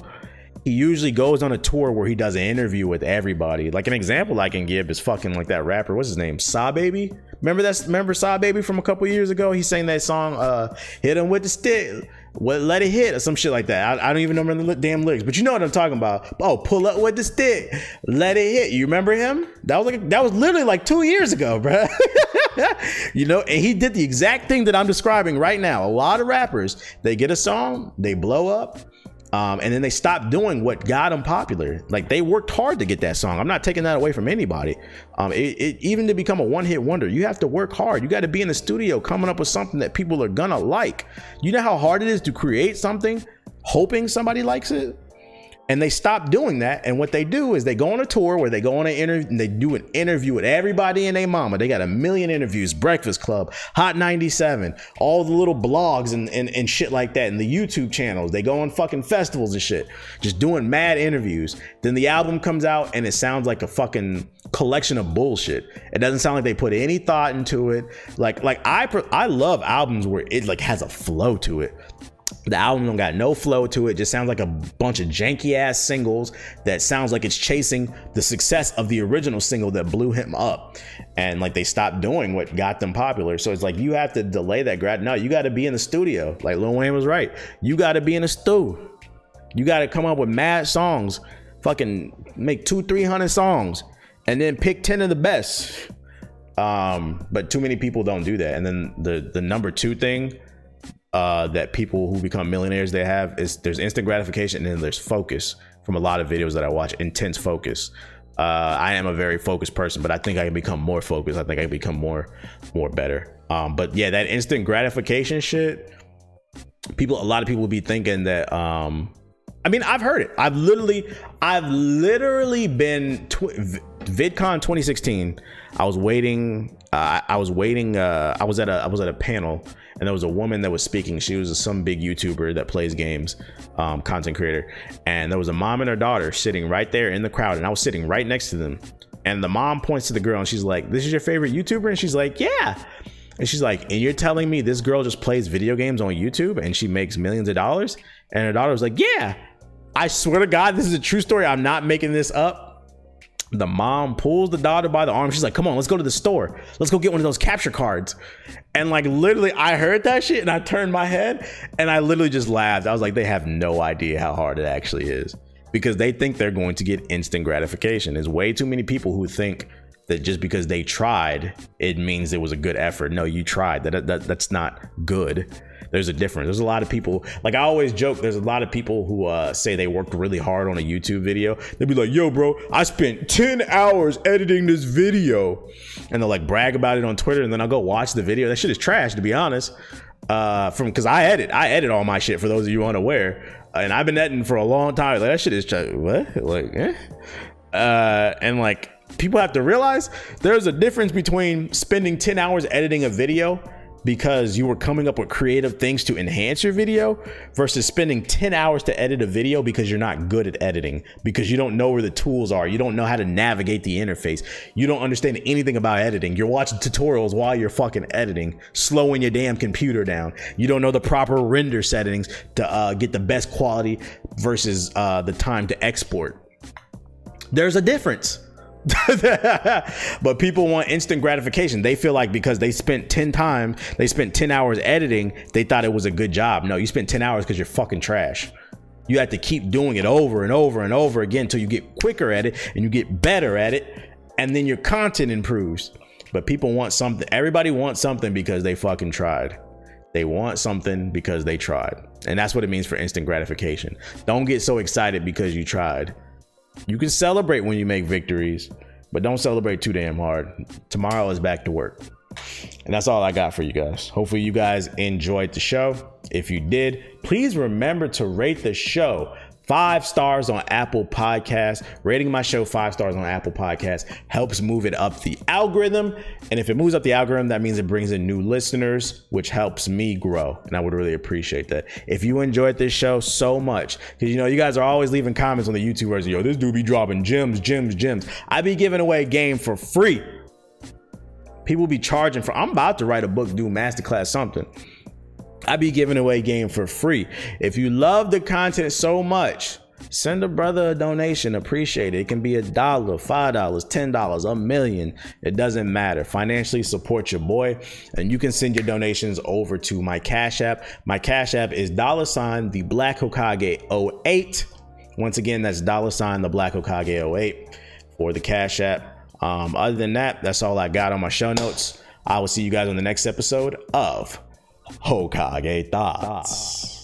He usually goes on a tour where he does an interview with everybody. Like, an example I can give is fucking like that rapper. What's his name? Sa Baby. Remember that's remember Sa Baby from a couple years ago? He sang that song, uh, "Hit Him with the Stick." What, let it hit, or some shit like that. I, I don't even remember the damn lyrics, but you know what I'm talking about. Oh, pull up with the stick, let it hit. You remember him? That was like that was literally like two years ago, bro. You know, and he did the exact thing that I'm describing right now. A lot of rappers, they get a song, they blow up, um, and then they stop doing what got them popular. Like, they worked hard to get that song. I'm not taking that away from anybody. Um, it, it, even to become a one-hit wonder, you have to work hard. You got to be in the studio coming up with something that people are gonna like. You know how hard it is to create something hoping somebody likes it? And they stop doing that. And what they do is they go on a tour where they go on an interview and they do an interview with everybody and their mama. They got a million interviews, Breakfast Club, Hot ninety-seven, all the little blogs and, and, and shit like that, and the YouTube channels. They go on fucking festivals and shit, just doing mad interviews. Then the album comes out and it sounds like a fucking collection of bullshit. It doesn't sound like they put any thought into it. Like, like I, I love albums where it like has a flow to it. The album don't got no flow to it. Just sounds like a bunch of janky ass singles that sounds like it's chasing the success of the original single that blew him up. And like, they stopped doing what got them popular. So it's like, you have to delay that grad. No, you got to be in the studio. Like Lil Wayne was right. You got to be in the stew. You got to come up with mad songs, fucking make two, three hundred songs and then pick ten of the best. Um, but too many people don't do that. And then the, the number two thing Uh, that people who become millionaires they have is there's instant gratification and then there's focus. from a lot of videos that I watch, intense focus. Uh, I am a very focused person, but I think I can become more focused. I think I can become more, more better. Um, but yeah, that instant gratification shit, people, a lot of people will be thinking that, um, I mean, I've heard it. I've literally, I've literally been tw- VidCon twenty sixteen. I was waiting. Uh, I was waiting. Uh, I was at a. I was at a panel, and there was a woman that was speaking. She was some big YouTuber that plays games, um, content creator. And there was a mom and her daughter sitting right there in the crowd, and I was sitting right next to them. And the mom points to the girl, and she's like, "This is your favorite YouTuber?" And she's like, "Yeah." And she's like, "And you're telling me this girl just plays video games on YouTube, and she makes millions of dollars?" And her daughter was like, "Yeah." I swear to God, this is a true story. I'm not making this up. The mom pulls the daughter by the arm. She's like, "Come on, let's go to the store. Let's go get one of those capture cards." And like, literally, I heard that shit and I turned my head and I literally just laughed. I was like, they have no idea how hard it actually is, because they think they're going to get instant gratification. There's way too many people who think that just because they tried, it means it was a good effort. No, you tried. That, that that's not good. There's a difference. There's a lot of people, like I always joke, there's a lot of people who uh, say they worked really hard on a YouTube video. They'd be like, "Yo, bro, I spent ten hours editing this video." And they'll like brag about it on Twitter, and then I'll go watch the video. That shit is trash, to be honest. Uh, from because I edit. I edit all my shit, for those of you unaware. And I've been editing for a long time. Like, that shit is trash. What? Like, eh? Uh, and like, people have to realize there's a difference between spending ten hours editing a video because you were coming up with creative things to enhance your video versus spending ten hours to edit a video because you're not good at editing, because you don't know where the tools are. You don't know how to navigate the interface. You don't understand anything about editing. You're watching tutorials while you're fucking editing, slowing your damn computer down. You don't know the proper render settings to uh, get the best quality versus uh, the time to export. There's a difference. But people want instant gratification. They feel like because they spent ten times, they spent ten hours editing, they thought it was a good job. No, you spent ten hours because you're fucking trash. You have to keep doing it over and over and over again until you get quicker at it and you get better at it, and then your content improves. But people want something. Everybody wants something because they fucking tried. They want something because they tried. And that's what it means for instant gratification. Don't get so excited because you tried. You can celebrate when you make victories, but don't celebrate too damn hard. Tomorrow is back to work. And that's all I got for you guys. Hopefully you guys enjoyed the show. If you did, please remember to rate the show five stars on Apple Podcasts. Rating my show five stars on Apple Podcasts helps move it up the algorithm. And if it moves up the algorithm, that means it brings in new listeners, which helps me grow. And I would really appreciate that. If you enjoyed this show so much, because you know, you guys are always leaving comments on the YouTube version. Yo, this dude be dropping gems, gems, gems. I be giving away a game for free. People be charging for, I'm about to write a book, do masterclass something. I be giving away game for free. If you love the content so much, send a brother a donation. Appreciate it. It can be a dollar, five dollars, ten dollars, a million. It doesn't matter. Financially support your boy, and you can send your donations over to my Cash App. My Cash App is dollar sign the Black Hokage oh eight. Once again, that's dollar sign the Black Hokage oh eight for the Cash App. Um, other than that, that's all I got on my show notes. I will see you guys on the next episode of Hokage Thoughts.